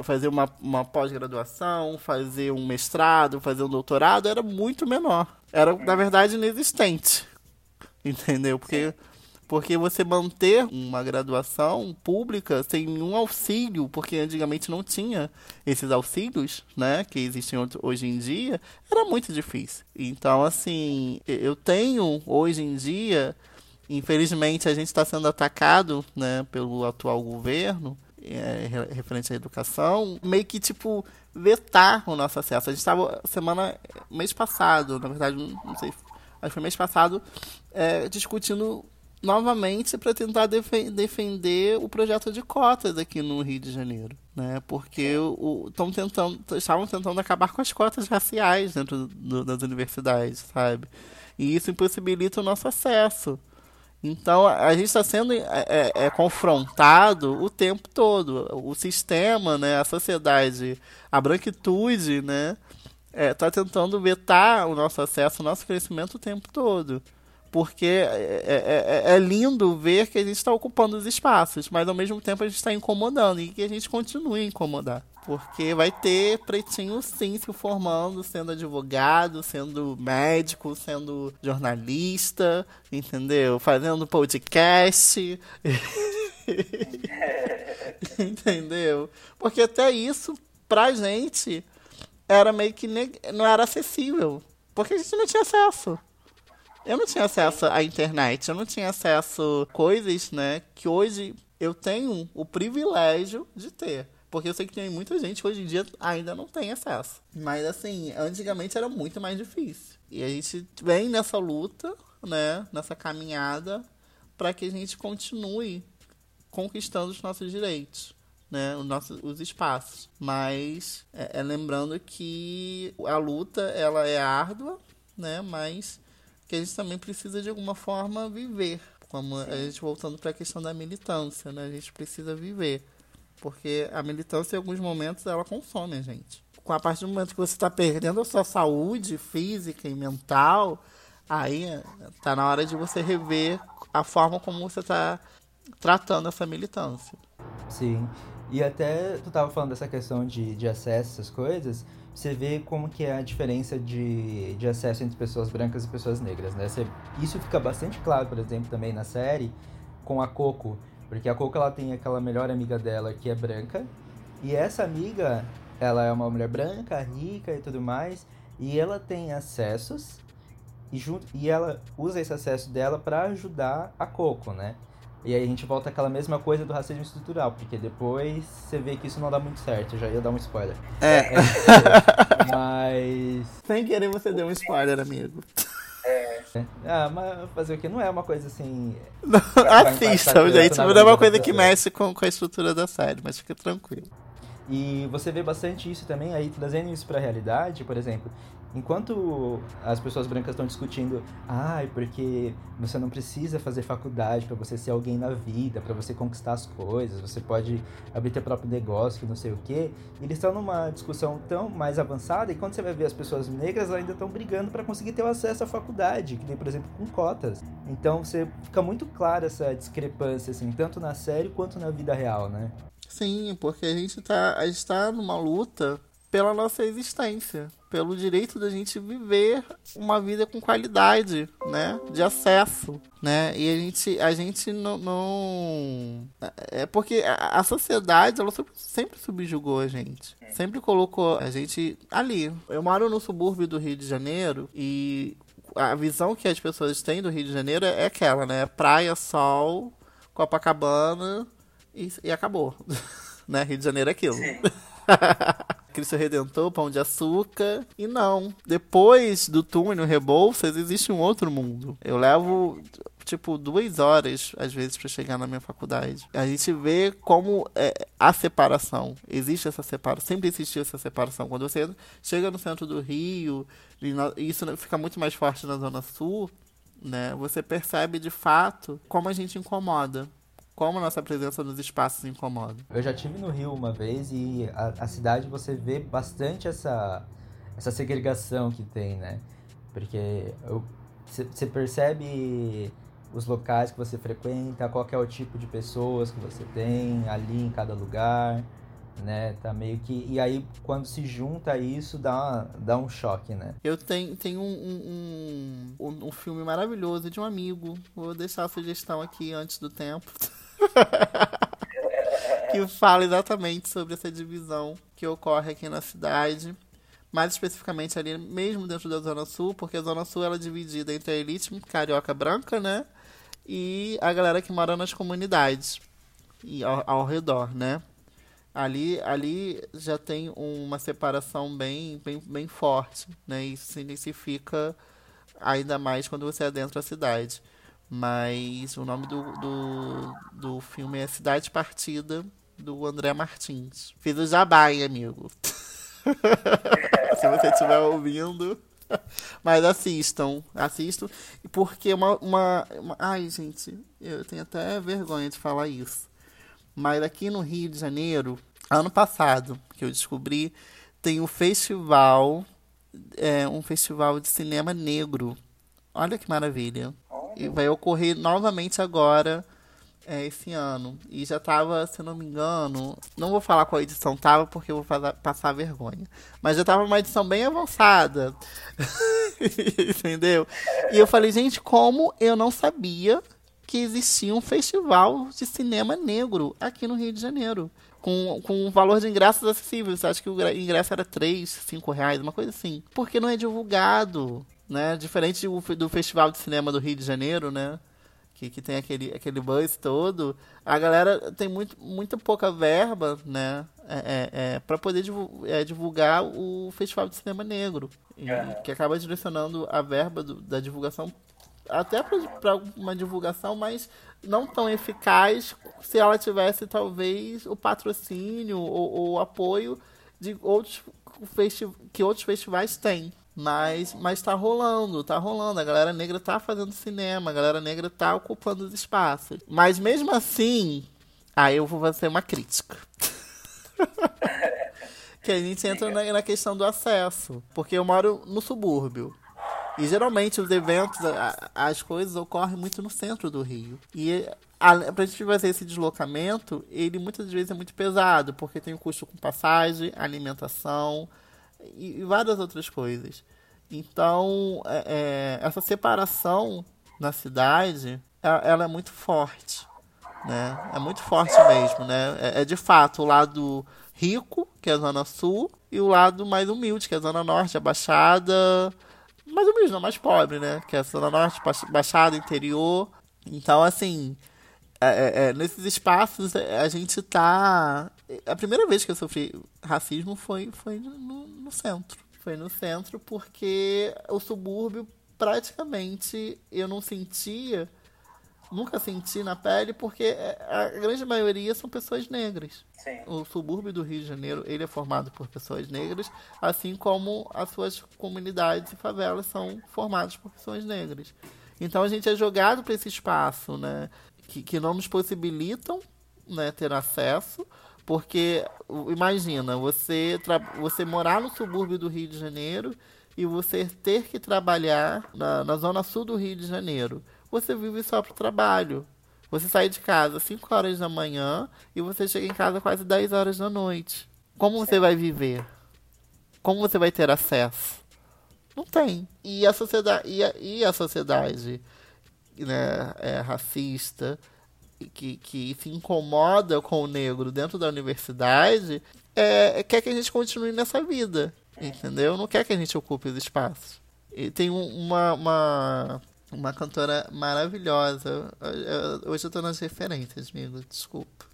fazer uma pós-graduação, fazer um mestrado, fazer um doutorado, era muito menor. Era, na verdade, inexistente, entendeu? Porque você manter uma graduação pública sem nenhum auxílio, porque antigamente não tinha esses auxílios, né, que existem hoje em dia, era muito difícil. Então, assim, eu tenho hoje em dia, infelizmente a gente está sendo atacado, né, pelo atual governo, referente à educação, meio que, tipo, vetar o nosso acesso. A gente estava mês passado, na verdade, não sei, acho que foi mês passado, discutindo novamente para tentar defender o projeto de cotas aqui no Rio de Janeiro, né? Porque estavam tentando acabar com as cotas raciais dentro das universidades, sabe? E isso impossibilita o nosso acesso. Então, a gente está sendo confrontado o tempo todo. O sistema, né? A sociedade, a branquitude, né? Está tentando vetar o nosso acesso, o nosso crescimento o tempo todo. Porque é lindo ver que a gente está ocupando os espaços, mas ao mesmo tempo a gente está incomodando e que a gente continue a incomodar. Porque vai ter pretinho sim se formando, sendo advogado, sendo médico, sendo jornalista, entendeu? Fazendo podcast. Entendeu? Porque até isso, pra gente, era meio que não era acessível. Porque a gente não tinha acesso. Eu não tinha acesso à internet, eu não tinha acesso a coisas, né, que hoje eu tenho o privilégio de ter. Porque eu sei que tem muita gente que hoje em dia ainda não tem acesso. Mas, assim, antigamente era muito mais difícil. E a gente vem nessa luta, né, nessa caminhada, para que a gente continue conquistando os nossos direitos, né, os espaços. Mas lembrando que a luta, ela é árdua, né, mas que a gente também precisa, de alguma forma, viver. Como a gente, voltando para a questão da militância, né? A gente precisa viver. Porque a militância, em alguns momentos, ela consome a gente. A partir do momento que você está perdendo a sua saúde física e mental, aí está na hora de você rever a forma como você está tratando essa militância. Sim. E até tu estava falando dessa questão de acesso, essas coisas. você vê como que é a diferença de acesso entre pessoas brancas e pessoas negras, né? Isso fica bastante claro, por exemplo, também na série com a Coco, porque a Coco, ela tem aquela melhor amiga dela que é branca, e essa amiga, ela é uma mulher branca, rica e tudo mais, e ela tem acessos, e ela usa esse acesso dela para ajudar a Coco, né? E aí a gente volta àquela mesma coisa do racismo estrutural, porque depois você vê que isso não dá muito certo. Eu já ia dar um spoiler. Mas... sem querer você deu um spoiler, amigo. Ah, mas fazer o quê? Não é uma coisa assim... Não, assistam, gente. Não é uma coisa que mexe com a estrutura da série, mas fica tranquilo. E você vê bastante isso também, aí trazendo isso pra realidade, por exemplo... Enquanto as pessoas brancas estão discutindo, porque você não precisa fazer faculdade para você ser alguém na vida, para você conquistar as coisas, você pode abrir teu próprio negócio, não sei o quê, eles estão numa discussão tão mais avançada, e quando você vai ver as pessoas negras, elas ainda estão brigando para conseguir ter o acesso à faculdade, que tem, por exemplo, com cotas. Então você fica muito clara essa discrepância, assim, tanto na série quanto na vida real, né? Sim, porque a gente tá numa luta pela nossa existência, pelo direito da gente viver uma vida com qualidade, né, de acesso, né, e a gente não... É porque a sociedade, ela sempre subjugou a gente, sempre colocou a gente ali. Eu moro no subúrbio do Rio de Janeiro e a visão que as pessoas têm do Rio de Janeiro é aquela, né, praia, sol, Copacabana e acabou, né, Rio de Janeiro é aquilo. Cristo Redentor, Pão de Açúcar. E não, depois do túnel Rebouças, existe um outro mundo. Eu levo, 2 horas, às vezes, pra chegar na minha faculdade. A gente vê como a separação, existe essa separação, sempre existiu essa separação. Quando você chega no centro do Rio, e isso fica muito mais forte na Zona Sul, né? Você percebe, de fato, como a gente incomoda. Como a nossa presença nos espaços incomoda. Eu já estive no Rio uma vez e a cidade você vê bastante essa segregação que tem, né? Porque você percebe os locais que você frequenta, qual que é o tipo de pessoas que você tem ali em cada lugar, né? Tá meio que... E aí, quando se junta isso, dá um choque, né? Eu tenho um filme maravilhoso de um amigo. Vou deixar a sugestão aqui antes do tempo. Que fala exatamente sobre essa divisão que ocorre aqui na cidade, mais especificamente ali mesmo dentro da Zona Sul, porque a Zona Sul ela é dividida entre a elite carioca branca, né, e a galera que mora nas comunidades e ao redor, né. Ali já tem uma separação bem, bem, bem forte, né, e isso se intensifica ainda mais quando você adentra a cidade. Mas o nome do filme é Cidade Partida, do André Martins. Fiz o jabá, hein, amigo? Se você estiver ouvindo. Mas assistam. Porque ai, gente, eu tenho até vergonha de falar isso. Mas aqui no Rio de Janeiro, ano passado, que eu descobri, tem um festival, um festival de cinema negro. Olha que maravilha. E vai ocorrer novamente agora, esse ano. E já estava, se não me engano, não vou falar qual edição estava, porque eu vou passar vergonha. Mas já estava uma edição bem avançada. Entendeu? E eu falei, gente, como eu não sabia que existia um festival de cinema negro aqui no Rio de Janeiro. Com um valor de ingressos acessíveis. Acho que o ingresso era R$3, R$5, uma coisa assim. Porque não é divulgado. Né? Diferente do Festival de Cinema do Rio de Janeiro, né? Que tem aquele buzz todo, a galera tem muito pouca verba, né? Para poder divulgar o Festival de Cinema Negro, que acaba direcionando a verba da divulgação até para uma divulgação, mas não tão eficaz se ela tivesse, talvez, o patrocínio ou o apoio de outros festivais têm. Mas tá rolando, a galera negra tá fazendo cinema, a galera negra tá ocupando os espaços. Mas mesmo assim, aí eu vou fazer uma crítica. Que a gente entra na questão do acesso, porque eu moro no subúrbio. E geralmente os eventos, as coisas ocorrem muito no centro do Rio. E pra gente fazer esse deslocamento, ele muitas vezes é muito pesado, porque tem o custo com passagem, alimentação... e várias outras coisas. Então, essa separação na cidade, ela é muito forte, né? É muito forte mesmo, né? É de fato o lado rico, que é a Zona Sul, e o lado mais humilde, que é a Zona Norte, a Baixada... Mais humilde, não, mais pobre, né? Que é a Zona Norte, Baixada, interior... Então, assim... nesses espaços, a gente tá... A primeira vez que eu sofri racismo foi no centro. Foi no centro porque o subúrbio, praticamente, eu não sentia... Nunca senti na pele, porque a grande maioria são pessoas negras. Sim. O subúrbio do Rio de Janeiro, ele é formado por pessoas negras, assim como as suas comunidades e favelas são formadas por pessoas negras. Então, a gente é jogado para esse espaço, né, que não nos possibilitam, né, ter acesso, porque, imagina, você morar no subúrbio do Rio de Janeiro e você ter que trabalhar na zona sul do Rio de Janeiro. Você vive só pro trabalho. Você sai de casa às 5 horas da manhã e você chega em casa quase 10 horas da noite. Como você vai viver? Como você vai ter acesso? Não tem. E a sociedade, né, racista, que se incomoda com o negro dentro da universidade, quer que a gente continue nessa vida, entendeu? Não quer que a gente ocupe os espaços. E tem uma cantora maravilhosa. Hoje eu tô nas referências, amigo. Desculpa.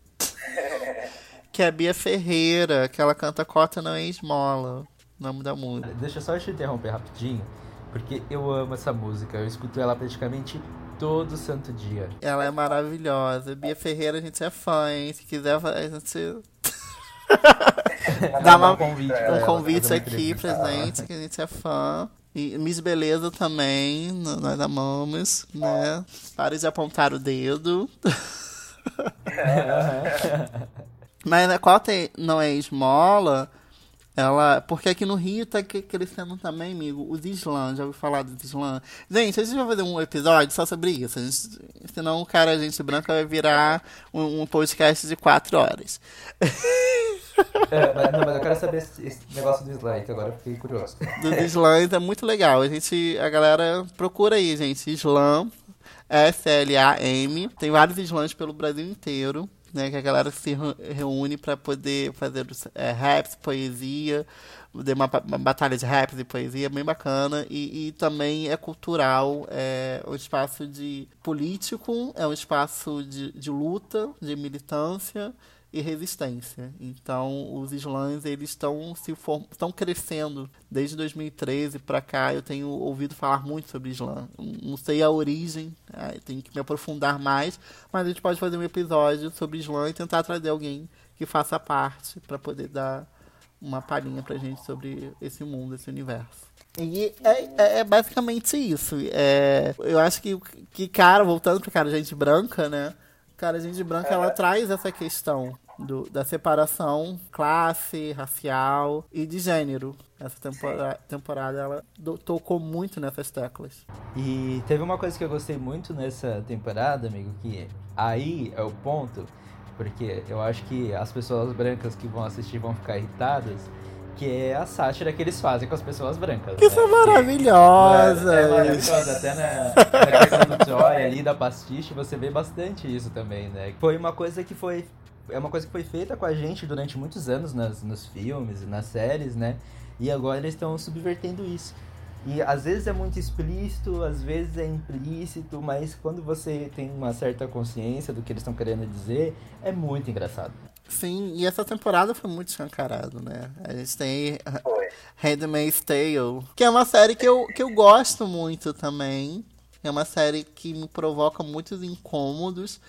Que é a Bia Ferreira, que ela canta Cota Não é Esmola. O nome da música. Deixa eu só te interromper rapidinho, porque eu amo essa música. Eu escuto ela praticamente todo santo dia. Ela é maravilhosa. Bia Ferreira, a gente é fã, hein? Se quiser, a gente... Dá um convite aqui pra gente, que a gente é fã. E Miss Beleza também, nós amamos, né? Pare de apontar o dedo. Mas a Cota Não é Esmola, ela... Porque aqui no Rio tá crescendo também, amigo, os slams. Já ouviu falar dos slams? Gente, a gente vai fazer um episódio só sobre isso. Senão o Cara Gente Branca vai virar um podcast de 4 horas. Mas eu quero saber esse negócio do slime, que agora eu fiquei curioso. Dos slams é muito legal. A galera procura aí, gente. Slam, S-L-A-M. Tem vários slams pelo Brasil inteiro, né? Que a galera se reúne pra poder fazer raps, poesia. Tem uma batalha de raps e poesia bem bacana. E também é cultural. É um espaço de político, é um espaço de luta, de militância e resistência. Então, os slams, eles estão crescendo. Desde 2013 para cá, eu tenho ouvido falar muito sobre slam. Não sei a origem, tenho que me aprofundar mais, mas a gente pode fazer um episódio sobre slam e tentar trazer alguém que faça parte para poder dar uma palhinha pra gente sobre esse mundo, esse universo. E é basicamente isso. Eu acho que cara, voltando pro Cara Gente Branca, né? Cara, a Gente Branca, ela traz essa questão da separação classe, racial e de gênero. Essa temporada, ela tocou muito nessas teclas. E teve uma coisa que eu gostei muito nessa temporada, amigo, que aí é o ponto, porque eu acho que as pessoas brancas que vão assistir vão ficar irritadas, que é a sátira que eles fazem com as pessoas brancas. Que, né? São maravilhosas! É maravilhosa, até na questão do Joy ali, da pastiche, você vê bastante isso também, né? É uma coisa que foi feita com a gente durante muitos anos nos filmes e nas séries, né? E agora eles estão subvertendo isso. E às vezes é muito explícito, às vezes é implícito, mas quando você tem uma certa consciência do que eles estão querendo dizer, é muito engraçado. Sim, e essa temporada foi muito escancarado, né? A gente tem Handmaid's Tale, que é uma série que eu gosto muito também. É uma série que me provoca muitos incômodos.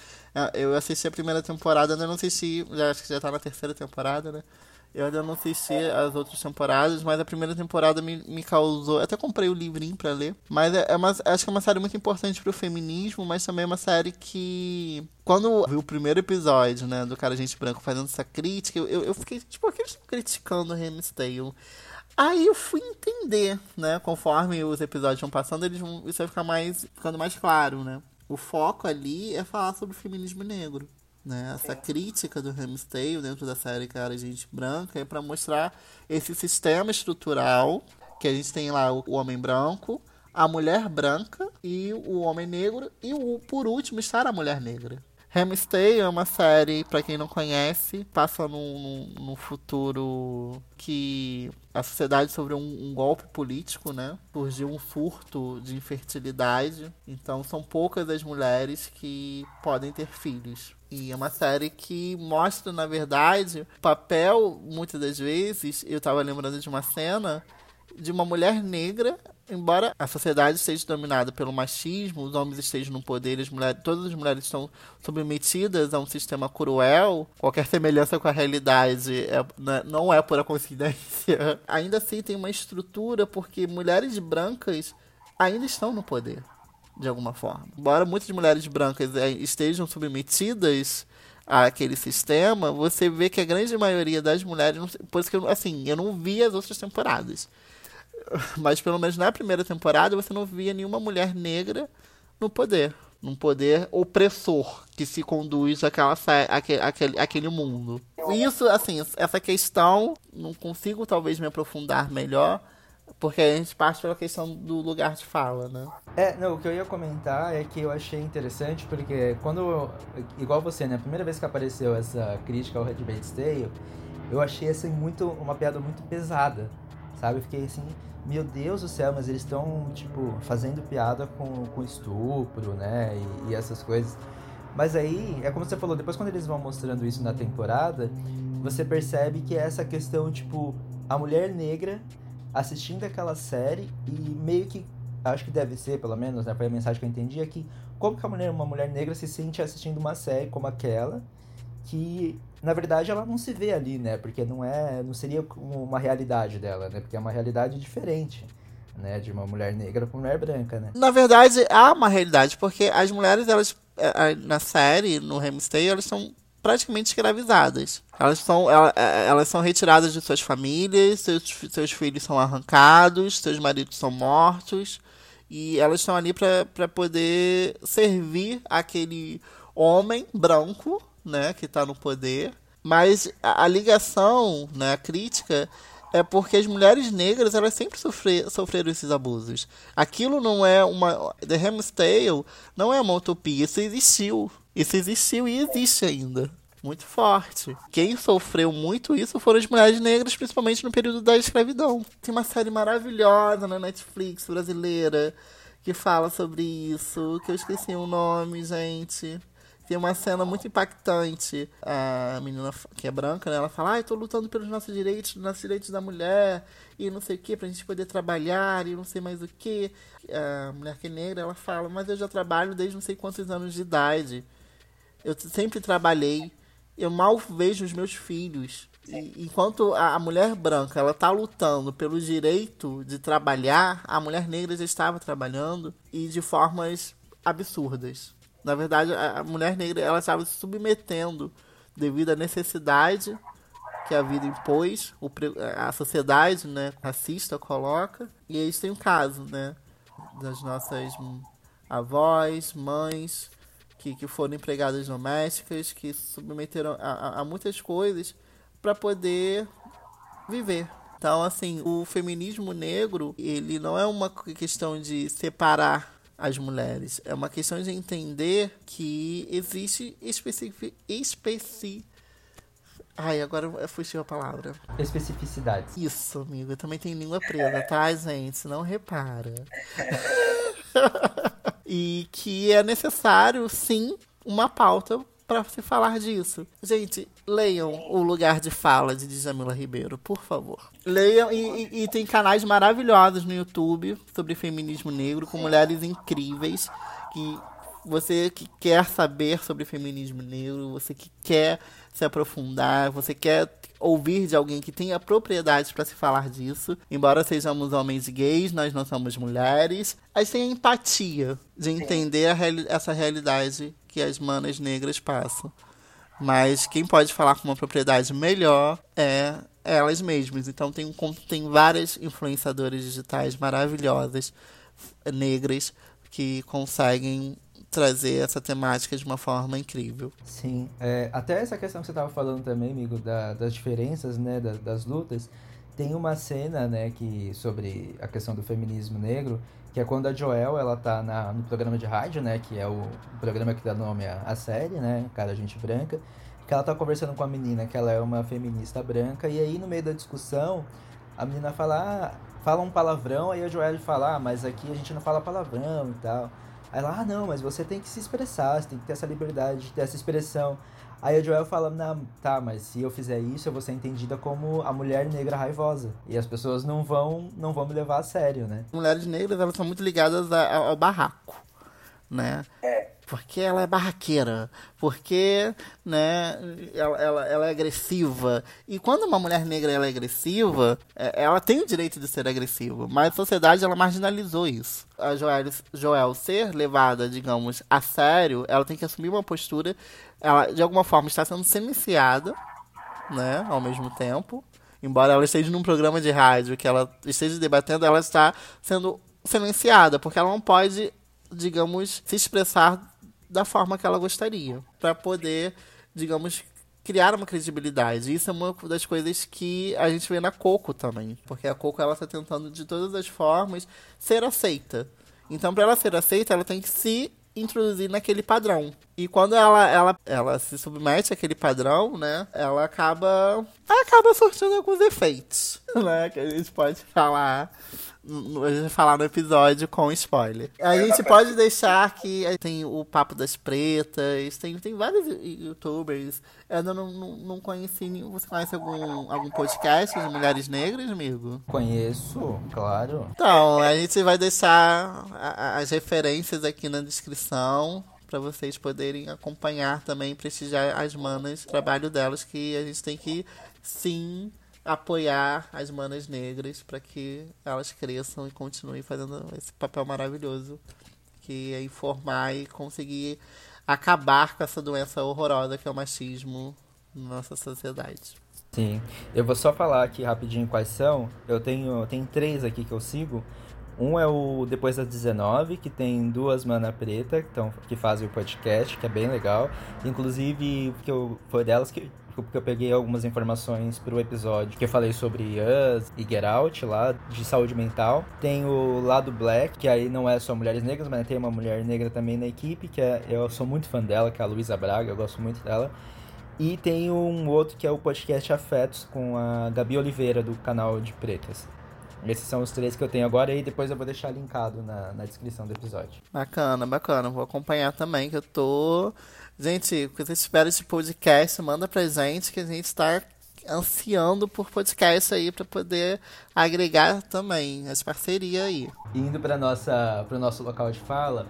Eu assisti a primeira temporada, ainda não assisti, acho que já tá na terceira temporada, né? Eu ainda não assisti as outras temporadas, mas a primeira temporada me causou... Até comprei o livrinho pra ler. Mas acho que é uma série muito importante pro feminismo, mas também é uma série que... Quando eu vi o primeiro episódio, né, do Cara Gente Branca fazendo essa crítica, eu fiquei, tipo, por que eles estão criticando o Handmaid's Tale? Aí eu fui entender, né, conforme os episódios vão passando, isso vai ficando mais claro, né? O foco ali é falar sobre o feminismo negro. né? Essa crítica do Handmaid's Tale dentro da série Cara Gente Branca é para mostrar esse sistema estrutural que a gente tem lá, o homem branco, a mulher branca e o homem negro e, por último, estar a mulher negra. Handmaid's Tale é uma série, pra quem não conhece, passa num futuro que a sociedade sofreu um golpe político, né? Surgiu um furto de infertilidade. Então são poucas as mulheres que podem ter filhos. E é uma série que mostra, na verdade, o papel, muitas das vezes, eu tava lembrando de uma cena de uma mulher negra. Embora a sociedade esteja dominada pelo machismo, os homens estejam no poder, todas as mulheres estão submetidas a um sistema cruel, qualquer semelhança com a realidade não é pura coincidência. Ainda assim tem uma estrutura, porque mulheres brancas ainda estão no poder, de alguma forma. Embora muitas mulheres brancas estejam submetidas àquele sistema, você vê que a grande maioria das mulheres... Por isso que eu não vi as outras temporadas. Mas pelo menos na primeira temporada você não via nenhuma mulher negra no poder. Num poder opressor que se conduz àquele mundo. Isso, essa questão, não consigo talvez me aprofundar melhor, porque a gente parte pela questão do lugar de fala, né? O que eu ia comentar é que eu achei interessante, porque igual você, né? A primeira vez que apareceu essa crítica ao Handmaid's Tale, eu achei, uma piada muito pesada. Sabe, eu fiquei assim, meu Deus do céu, mas eles estão, fazendo piada com estupro, né, e essas coisas. Mas aí, é como você falou, depois quando eles vão mostrando isso na temporada, você percebe que é essa questão, a mulher negra assistindo aquela série e meio que, acho que deve ser, pelo menos, né, foi a mensagem que eu entendi, é que como que uma mulher negra se sente assistindo uma série como aquela, que... Na verdade, ela não se vê ali, né? Porque não seria uma realidade dela, né? Porque é uma realidade diferente, né? De uma mulher negra para uma mulher branca, né? Na verdade, há uma realidade, porque as mulheres, elas, na série, no Handmaid's Tale, elas são praticamente escravizadas. Elas são retiradas de suas famílias, seus filhos são arrancados, seus maridos são mortos, e elas estão ali para poder servir aquele homem branco, né, que está no poder, mas a ligação, né, a crítica é porque as mulheres negras elas sempre sofreram esses abusos. Aquilo não é uma... The Handmaid's Tale não é uma utopia, isso existiu e existe ainda, muito forte. Quem sofreu muito isso foram as mulheres negras, principalmente no período da escravidão. Tem uma série maravilhosa na Netflix brasileira que fala sobre isso, que eu esqueci o nome, gente. Tem uma cena muito impactante. A menina que é branca, né? Ela fala, tô lutando pelos nossos direitos da mulher, e não sei o que, pra gente poder trabalhar, e não sei mais o que. A mulher que é negra, ela fala, mas eu já trabalho desde não sei quantos anos de idade. Eu sempre trabalhei. Eu mal vejo os meus filhos. E, enquanto a mulher branca, ela tá lutando pelo direito de trabalhar, a mulher negra já estava trabalhando, e de formas absurdas. Na verdade, a mulher negra ela estava se submetendo devido à necessidade que a vida impôs, a sociedade, né, racista coloca. E aí tem um caso, né, das nossas avós, mães, que foram empregadas domésticas, que se submeteram a muitas coisas para poder viver. Então, o feminismo negro, ele não é uma questão de separar as mulheres. É uma questão de entender que existe especificidades. Isso, amigo. Eu também tenho língua presa, tá, gente? Não repara. E que é necessário, sim, uma pauta para se falar disso. Gente, leiam O Lugar de Fala, de Djamila Ribeiro, por favor. Leiam, e tem canais maravilhosos no YouTube sobre feminismo negro, com mulheres incríveis, que você que quer saber sobre feminismo negro, você que quer se aprofundar, você quer ouvir de alguém que tenha propriedades para se falar disso. Embora sejamos homens gays, nós não somos mulheres. A gente tem a empatia de entender essa realidade que as manas negras passam. Mas quem pode falar com uma propriedade melhor é elas mesmas. Então tem várias influenciadoras digitais maravilhosas, negras, que conseguem trazer essa temática de uma forma incrível. Sim, até essa questão que você estava falando também, amigo, das diferenças, né, das lutas. Tem uma cena, né, que, sobre a questão do feminismo negro, que é quando a Joelle, ela tá no programa de rádio, né, que é o programa que dá nome à série, né, Cara Gente Branca, que ela tá conversando com a menina, que ela é uma feminista branca, e aí no meio da discussão, a menina fala um palavrão, aí a Joelle fala, mas aqui a gente não fala palavrão e tal. Aí ela, não, mas você tem que se expressar, você tem que ter essa liberdade de ter essa expressão. Aí a Joelle fala, não, tá, mas se eu fizer isso, eu vou ser entendida como a mulher negra raivosa. E as pessoas não vão me levar a sério, né? Mulheres negras, elas são muito ligadas ao barraco, né? É. Porque ela é barraqueira, porque, né, ela é agressiva. E quando uma mulher negra ela é agressiva, ela tem o direito de ser agressiva, mas a sociedade ela marginalizou isso. A Joelle ser levada, digamos, a sério, ela tem que assumir uma postura, ela de alguma forma está sendo silenciada, né, ao mesmo tempo, embora ela esteja num programa de rádio que ela esteja debatendo, ela está sendo silenciada, porque ela não pode, digamos, se expressar da forma que ela gostaria, para poder, digamos, criar uma credibilidade. Isso é uma das coisas que a gente vê na Coco também, porque a Coco ela está tentando de todas as formas ser aceita. Então, para ela ser aceita, ela tem que se introduzir naquele padrão. E quando ela se submete àquele padrão, né, ela acaba surtindo alguns efeitos, né, que a gente pode falar. A gente vai falar no episódio com spoiler. A gente pode deixar que tem o Papo das Pretas, tem vários youtubers. Eu não conheci nenhum. Você conhece algum podcast de mulheres negras, amigo? Conheço, claro. Então, a gente vai deixar as referências aqui na descrição, para vocês poderem acompanhar também, prestigiar as manas, o trabalho delas, que a gente tem que, sim, apoiar as manas negras para que elas cresçam e continuem fazendo esse papel maravilhoso, que é informar e conseguir acabar com essa doença horrorosa que é o machismo na nossa sociedade. Sim, eu vou só falar aqui rapidinho quais são. Eu tenho três aqui que eu sigo. Um é o Depois das 19, que tem duas manas pretas que fazem o podcast, que é bem legal. Inclusive, foi delas porque eu peguei algumas informações pro episódio que eu falei sobre Us e Get Out lá, de saúde mental. Tem o Lado Black, que aí não é só mulheres negras, mas tem uma mulher negra também na equipe, que eu sou muito fã dela, que é a Luísa Braga, eu gosto muito dela. E tem um outro que é o podcast Afetos, com a Gabi Oliveira, do canal de Pretas. Esses são os três que eu tenho agora, e depois eu vou deixar linkado na descrição do episódio. Bacana, vou acompanhar também, que eu tô... Gente, o que vocês esperam de podcast, manda pra gente, que a gente tá ansiando por podcast aí pra poder agregar também as parcerias aí. Indo pro nosso local de fala,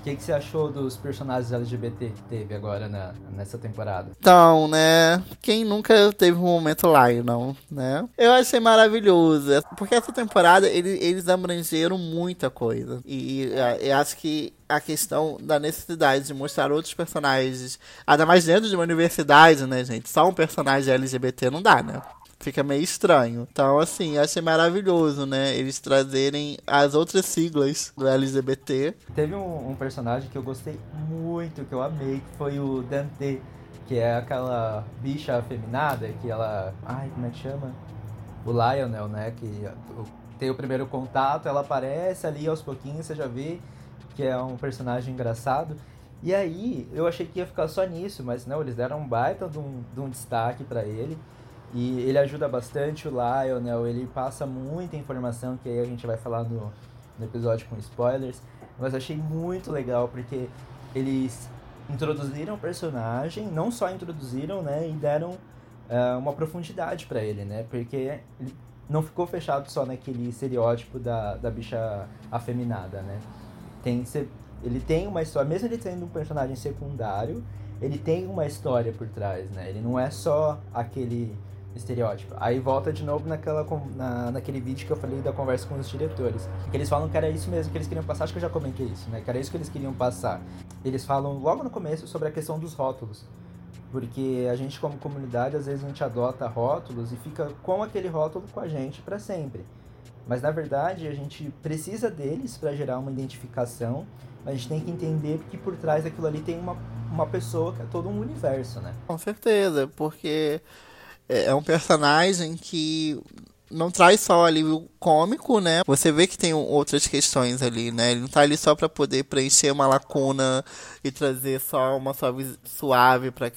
o que você achou dos personagens LGBT que teve agora nessa temporada? Então, né, quem nunca teve um momento Lionel, né? Eu achei maravilhoso, porque essa temporada eles abrangeram muita coisa. E eu acho que a questão da necessidade de mostrar outros personagens, ainda mais dentro de uma universidade, né, gente? Só um personagem LGBT não dá, né? Fica meio estranho. Então, assim, achei maravilhoso, né? Eles trazerem as outras siglas do LGBT. Teve um personagem que eu gostei muito, que eu amei, que foi o Dante, que é aquela bicha afeminada que ela... Ai, como é que chama? O Lionel, né? Que tem o primeiro contato, ela aparece ali aos pouquinhos, você já vê que é um personagem engraçado. E aí, eu achei que ia ficar só nisso, mas não, eles deram um baita de um destaque pra ele. E ele ajuda bastante o Lionel, ele passa muita informação, que aí a gente vai falar no episódio com spoilers. Mas achei muito legal, porque eles introduziram o personagem, não só introduziram, né, e deram uma profundidade pra ele, né, porque ele não ficou fechado só naquele estereótipo da bicha afeminada, né. Ele tem uma história, mesmo ele sendo um personagem secundário, ele tem uma história por trás, né, ele não é só aquele... estereótipo. Aí volta de novo naquele vídeo que eu falei da conversa com os diretores, que eles falam que era isso mesmo que eles queriam passar, acho que eu já comentei isso, né, que era isso que eles queriam passar. Eles falam logo no começo sobre a questão dos rótulos, porque a gente como comunidade, às vezes a gente adota rótulos e fica com aquele rótulo com a gente pra sempre. Mas, na verdade, a gente precisa deles para gerar uma identificação, mas a gente tem que entender que por trás daquilo ali tem uma pessoa, que é todo um universo, né? Com certeza, porque é um personagem que não traz só ali o cômico, né? Você vê que tem outras questões ali, né? Ele não tá ali só para poder preencher uma lacuna e trazer só uma suave para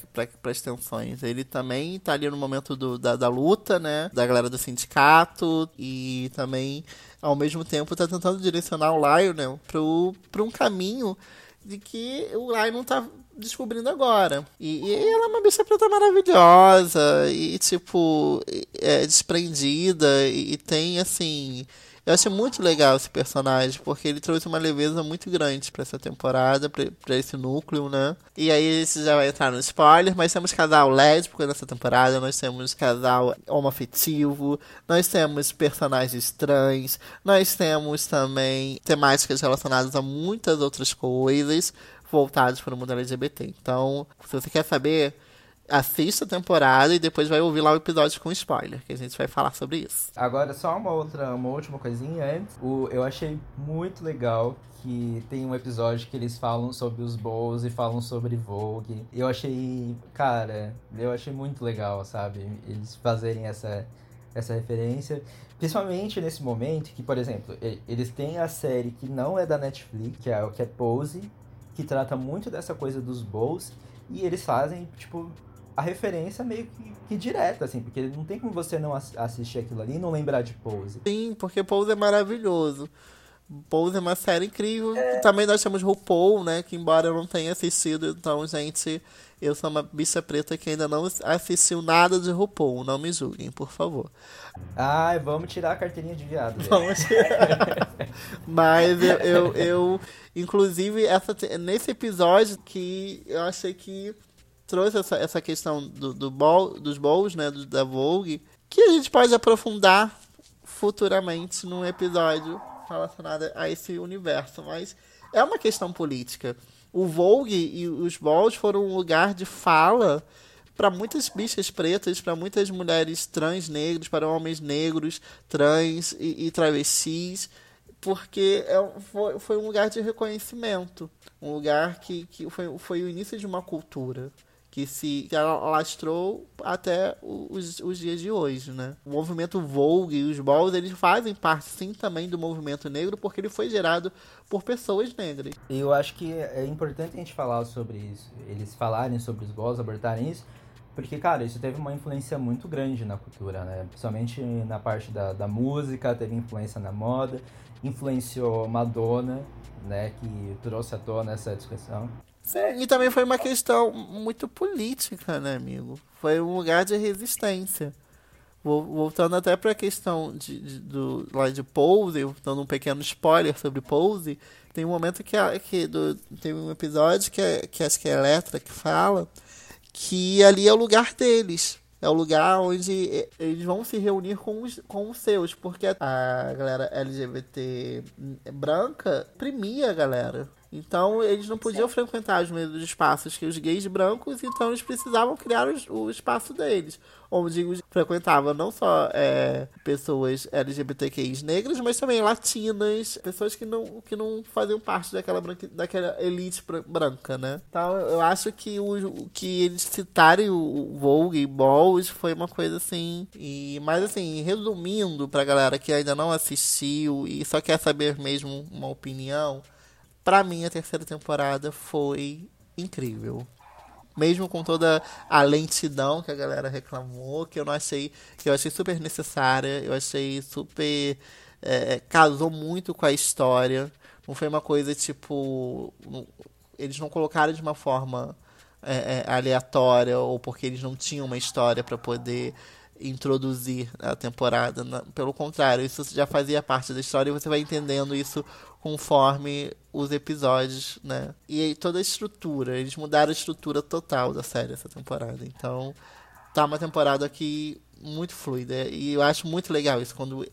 as tensões. Ele também tá ali no momento da luta, né? Da galera do sindicato e também, ao mesmo tempo, tá tentando direcionar o Lionel para um caminho de que o Lionel tá descobrindo agora. E ela é uma bicha preta maravilhosa e, tipo, é desprendida e tem, assim... Eu achei muito legal esse personagem, porque ele trouxe uma leveza muito grande pra essa temporada, pra esse núcleo, né? E aí, esse já vai entrar no spoiler, mas temos casal lésbico nessa temporada, nós temos casal homoafetivo, nós temos personagens trans, nós temos também temáticas relacionadas a muitas outras coisas voltadas para o mundo LGBT. Então, se você quer saber, assista a temporada e depois vai ouvir lá o episódio com spoiler, que a gente vai falar sobre isso. Agora, só uma última coisinha antes. Eu achei muito legal que tem um episódio que eles falam sobre os Bows e falam sobre Vogue. Eu achei muito legal, sabe? Eles fazerem essa referência, principalmente nesse momento que, por exemplo, eles têm a série que não é da Netflix, que é Pose, que trata muito dessa coisa dos Bows, e eles fazem, tipo, a referência meio que direta, assim, porque não tem como você não assistir aquilo ali e não lembrar de Pose. Sim, porque Pose é maravilhoso. Pose é uma série incrível. É. Também nós temos RuPaul, né, que embora eu não tenha assistido, então, gente, eu sou uma bicha preta que ainda não assistiu nada de RuPaul, não me julguem, por favor. Ai, vamos tirar a carteirinha de viado. Vamos tirar. Mas eu inclusive, nesse episódio que eu achei que trouxe essa questão dos Bows, né, da Vogue, que a gente pode aprofundar futuramente num episódio relacionado a esse universo, mas é uma questão política. O Vogue e os Bows foram um lugar de fala para muitas bichas pretas, para muitas mulheres trans negras, para homens negros, trans e travestis, porque foi um lugar de reconhecimento, um lugar que foi o início de uma cultura que se alastrou até os dias de hoje, né? O movimento Vogue e os Bows, eles fazem parte, sim, também do movimento negro, porque ele foi gerado por pessoas negras. E eu acho que é importante a gente falar sobre isso, eles falarem sobre os Bows, abordarem isso, porque, cara, isso teve uma influência muito grande na cultura, né? Principalmente na parte da música, teve influência na moda, influenciou Madonna, né, que trouxe à tona essa discussão. Sim, e também foi uma questão muito política, né, amigo? Foi um lugar de resistência. Voltando até para a questão de Pose, dando um pequeno spoiler sobre Pose, tem um momento tem um episódio que acho que é Electra que fala que ali é o lugar deles. É o lugar onde eles vão se reunir com os seus, porque a galera LGBT branca oprimia a galera. Então, eles não podiam frequentar os mesmos espaços que os gays brancos, então eles precisavam criar o espaço deles, onde frequentavam não só pessoas LGBTQIs negras, mas também latinas, pessoas que não faziam parte daquela elite branca, né? Então, eu acho que que eles citarem o Vogue e Bows foi uma coisa assim... Mas, assim, resumindo pra galera que ainda não assistiu e só quer saber mesmo uma opinião... Pra mim, a terceira temporada foi incrível. Mesmo com toda a lentidão que a galera reclamou, que eu achei super necessária, eu achei super... casou muito com a história. Não foi uma coisa, tipo... Eles não colocaram de uma forma aleatória, ou porque eles não tinham uma história pra poder introduzir a temporada. Pelo contrário, isso já fazia parte da história e você vai entendendo isso conforme os episódios, né? E aí toda a estrutura, eles mudaram a estrutura total da série essa temporada. Então, tá uma temporada aqui muito fluida. E eu acho muito legal isso, quando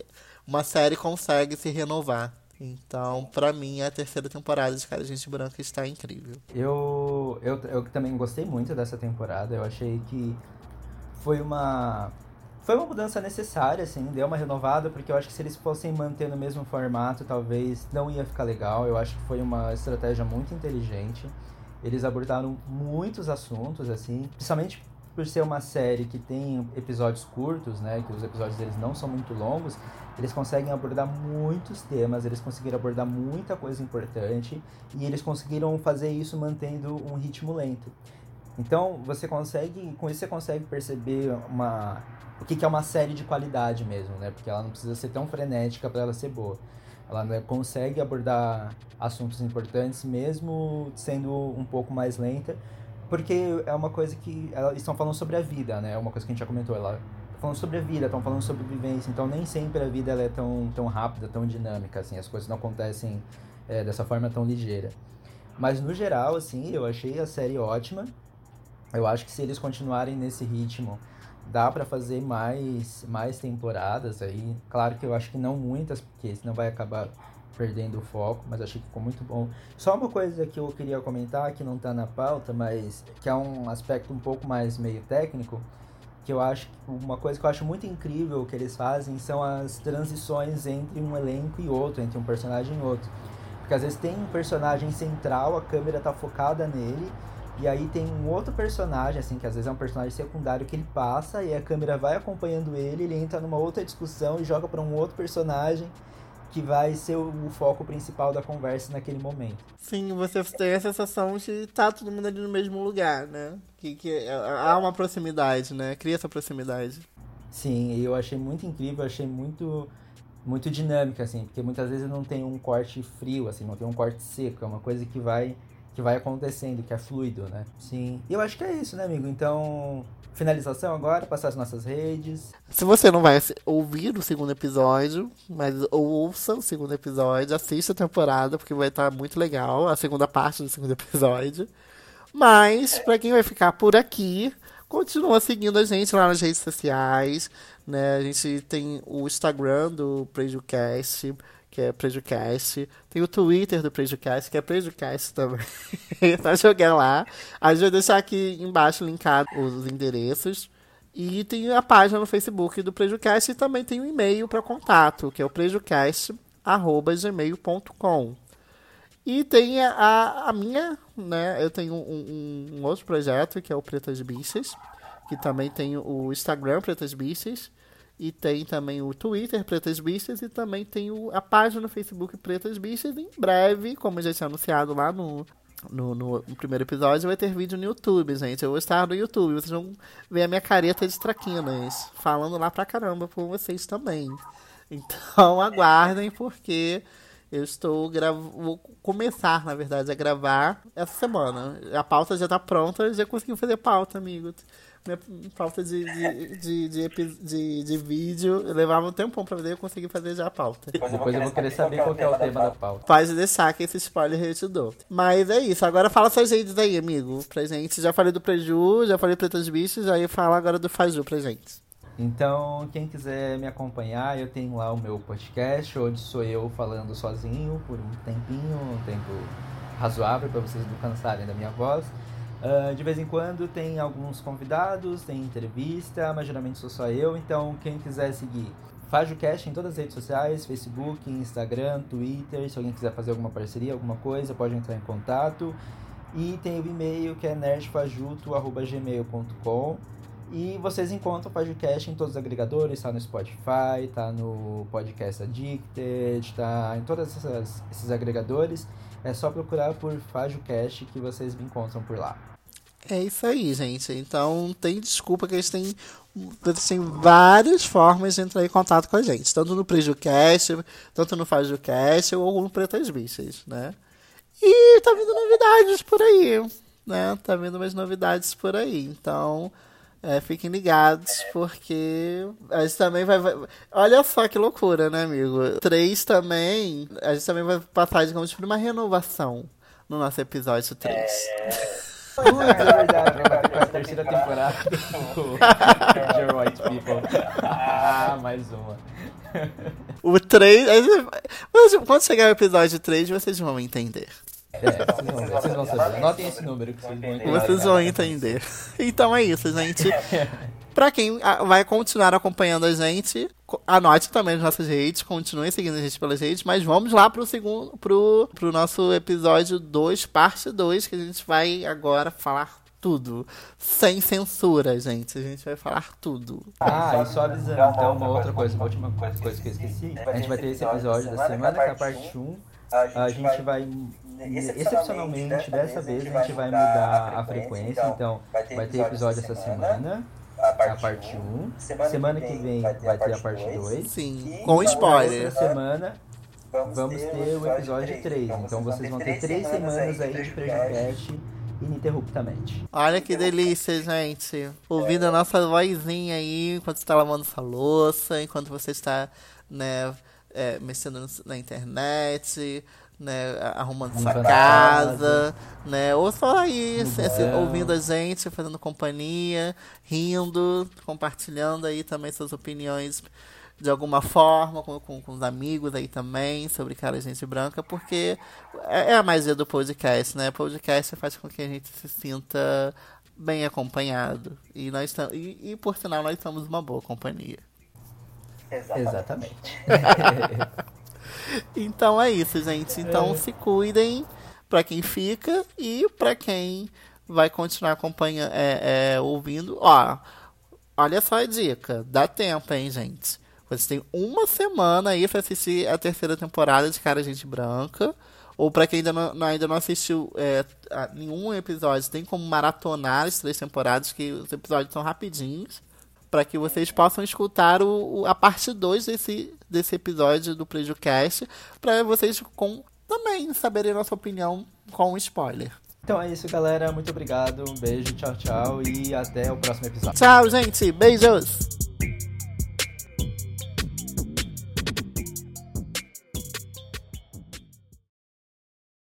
uma série consegue se renovar. Então, pra mim, a terceira temporada de Cara Gente Branca está incrível. Eu também gostei muito dessa temporada. Eu achei que foi uma... Foi uma mudança necessária, assim, deu uma renovada, porque eu acho que se eles fossem manter no mesmo formato, talvez não ia ficar legal. Eu acho que foi uma estratégia muito inteligente. Eles abordaram muitos assuntos, assim, principalmente por ser uma série que tem episódios curtos, né, que os episódios deles não são muito longos, eles conseguem abordar muitos temas, eles conseguiram abordar muita coisa importante, e eles conseguiram fazer isso mantendo um ritmo lento. Então, você consegue, com isso você consegue perceber o que é uma série de qualidade mesmo, né? Porque ela não precisa ser tão frenética para ela ser boa. Ela, né, consegue abordar assuntos importantes mesmo sendo um pouco mais lenta, porque é uma coisa que eles estão falando sobre a vida, né? É uma coisa que a gente já comentou, ela tá falando sobre a vida, estão falando sobre vivência, então nem sempre a vida ela é tão rápida, tão dinâmica, assim, as coisas não acontecem dessa forma tão ligeira. Mas no geral, assim, eu achei a série ótima. Eu acho que se eles continuarem nesse ritmo, dá pra fazer mais temporadas aí. Claro que eu acho que não muitas, porque senão vai acabar perdendo o foco, mas achei que ficou muito bom. Só uma coisa que eu queria comentar, que não tá na pauta, mas que é um aspecto um pouco mais meio técnico, que eu acho, uma coisa que eu acho muito incrível que eles fazem são as transições entre um elenco e outro, entre um personagem e outro. Porque às vezes tem um personagem central, a câmera tá focada nele, e aí tem um outro personagem, assim, que às vezes é um personagem secundário, que ele passa e a câmera vai acompanhando ele, ele entra numa outra discussão e joga pra um outro personagem que vai ser o foco principal da conversa naquele momento. Sim, você tem a sensação de tá todo mundo ali no mesmo lugar, né? Que há uma proximidade, né? Cria essa proximidade. Sim, eu achei muito incrível, achei muito dinâmica, assim, porque muitas vezes não tem um corte frio, assim, não tem um corte seco, é uma coisa que vai acontecendo, que é fluido, né? Sim. E eu acho que é isso, né, amigo? Então, finalização agora, passar as nossas redes. Se você não vai ouvir o segundo episódio, mas ouça o segundo episódio, assista a temporada, porque vai estar muito legal, a segunda parte do segundo episódio. Mas, pra quem vai ficar por aqui, continua seguindo a gente lá nas redes sociais, né? A gente tem o Instagram do PrejuCast, que é PrejuCast. Tem o Twitter do PrejuCast, que é PrejuCast também. Tá jogando lá. A gente vai deixar aqui embaixo linkado os endereços. E tem a página no Facebook do PrejuCast e também tem um e-mail para contato, que é o prejucast@gmail.com. E tem a minha, né? Eu tenho um outro projeto, que é o Pretas Bichas, que também tem o Instagram Pretas Bichas. E tem também o Twitter, Pretas Bichas, e também tem a página no Facebook, Pretas Bichas. Em breve, como já tinha anunciado lá no primeiro episódio, vai ter vídeo no YouTube, gente. Eu vou estar no YouTube, vocês vão ver a minha careta de traquinas, falando lá pra caramba por vocês também. Então, aguardem, porque eu vou começar, na verdade, a gravar essa semana. A pauta já tá pronta, já consegui fazer pauta, amigo. Minha pauta de vídeo levava um tempão pra eu conseguir fazer já a pauta. Depois eu vou querer saber qual é o tema da pauta. Pode deixar que esse spoiler eu te dou. Mas é isso, agora fala suas redes aí, amigo, pra gente. Já falei do Preju, já falei Pretas Bichas, aí fala agora do Faju pra gente. Então, quem quiser me acompanhar, eu tenho lá o meu podcast, onde sou eu falando sozinho por um tempinho, um tempo razoável pra vocês não cansarem da minha voz. De vez em quando tem alguns convidados, tem entrevista, mas geralmente sou só eu. Então, quem quiser seguir FajuCast em todas as redes sociais, Facebook, Instagram, Twitter. Se alguém quiser fazer alguma parceria, alguma coisa, pode entrar em contato. E tem o e-mail, que é nerdfajuto@gmail.com. E vocês encontram o FajuCast em todos os agregadores. Tá no Spotify, tá no Podcast Addicted, tá em todos esses agregadores. É só procurar por FajuCast que vocês me encontram por lá. É isso aí, gente. Então, tem desculpa que eles têm várias formas de entrar em contato com a gente. Tanto no PrejuCast, tanto no FajuCast ou no Pretas Bichas, né? E tá vindo novidades por aí, né? Tá vindo umas novidades por aí. Então, fiquem ligados, porque a gente também vai... Olha só que loucura, né, amigo? 3 também... A gente também vai passar, digamos, por uma renovação no nosso episódio 3. É verdade, vai ter a 3ª temporada do Dear White People. Ah, mais uma. O 3... Quando chegar o episódio 3, vocês vão entender. Vocês vão saber. Anotem esse número que vocês vão entender. Vocês vão entender. Então é isso, gente. Pra quem vai continuar acompanhando a gente, anote também as nossas redes, continuem seguindo a gente pelas redes, mas vamos lá pro nosso episódio 2, parte 2, que a gente vai agora falar tudo. Sem censura, gente. A gente vai falar tudo. Ah, e só avisando, então, uma outra coisa, uma última coisa que eu esqueci. A gente vai ter esse episódio da semana, que é a parte 1. A gente vai, excepcionalmente, dessa vez, a gente vai mudar a frequência. Então, vai ter episódio essa semana. A parte 1. Semana que vem vai ter a parte 2. Sim, com spoiler. Essa semana vamos ter o episódio 3. Então, vocês vão ter 3 semanas aí de PrejuCast. Ininterruptamente. Olha que delícia, gente. Ouvindo a nossa vozinha aí, enquanto você está lavando sua louça, enquanto você está, né, mexendo na internet, né, arrumando sua casa, né, ou só aí, ouvindo a gente, fazendo companhia, rindo, compartilhando aí também suas opiniões de alguma forma, com os amigos aí também, sobre Cara Gente Branca, porque é a magia do podcast, né? O podcast faz com que a gente se sinta bem acompanhado. E, por sinal, nós somos uma boa companhia. Exatamente. Então é isso, gente. Então se cuidem pra quem fica e pra quem vai continuar acompanhando, ouvindo. Ó, olha só a dica. Dá tempo, hein, gente? Vocês têm uma semana aí pra assistir a 3ª temporada de Cara Gente Branca. Ou pra quem ainda não assistiu nenhum episódio, tem como maratonar as 3 temporadas, que os episódios são rapidinhos, pra que vocês possam escutar a parte 2 desse episódio do PrejuCast, pra vocês também saberem a nossa opinião com spoiler. Então é isso, galera. Muito obrigado. Um beijo, tchau, tchau. E até o próximo episódio. Tchau, gente. Beijos!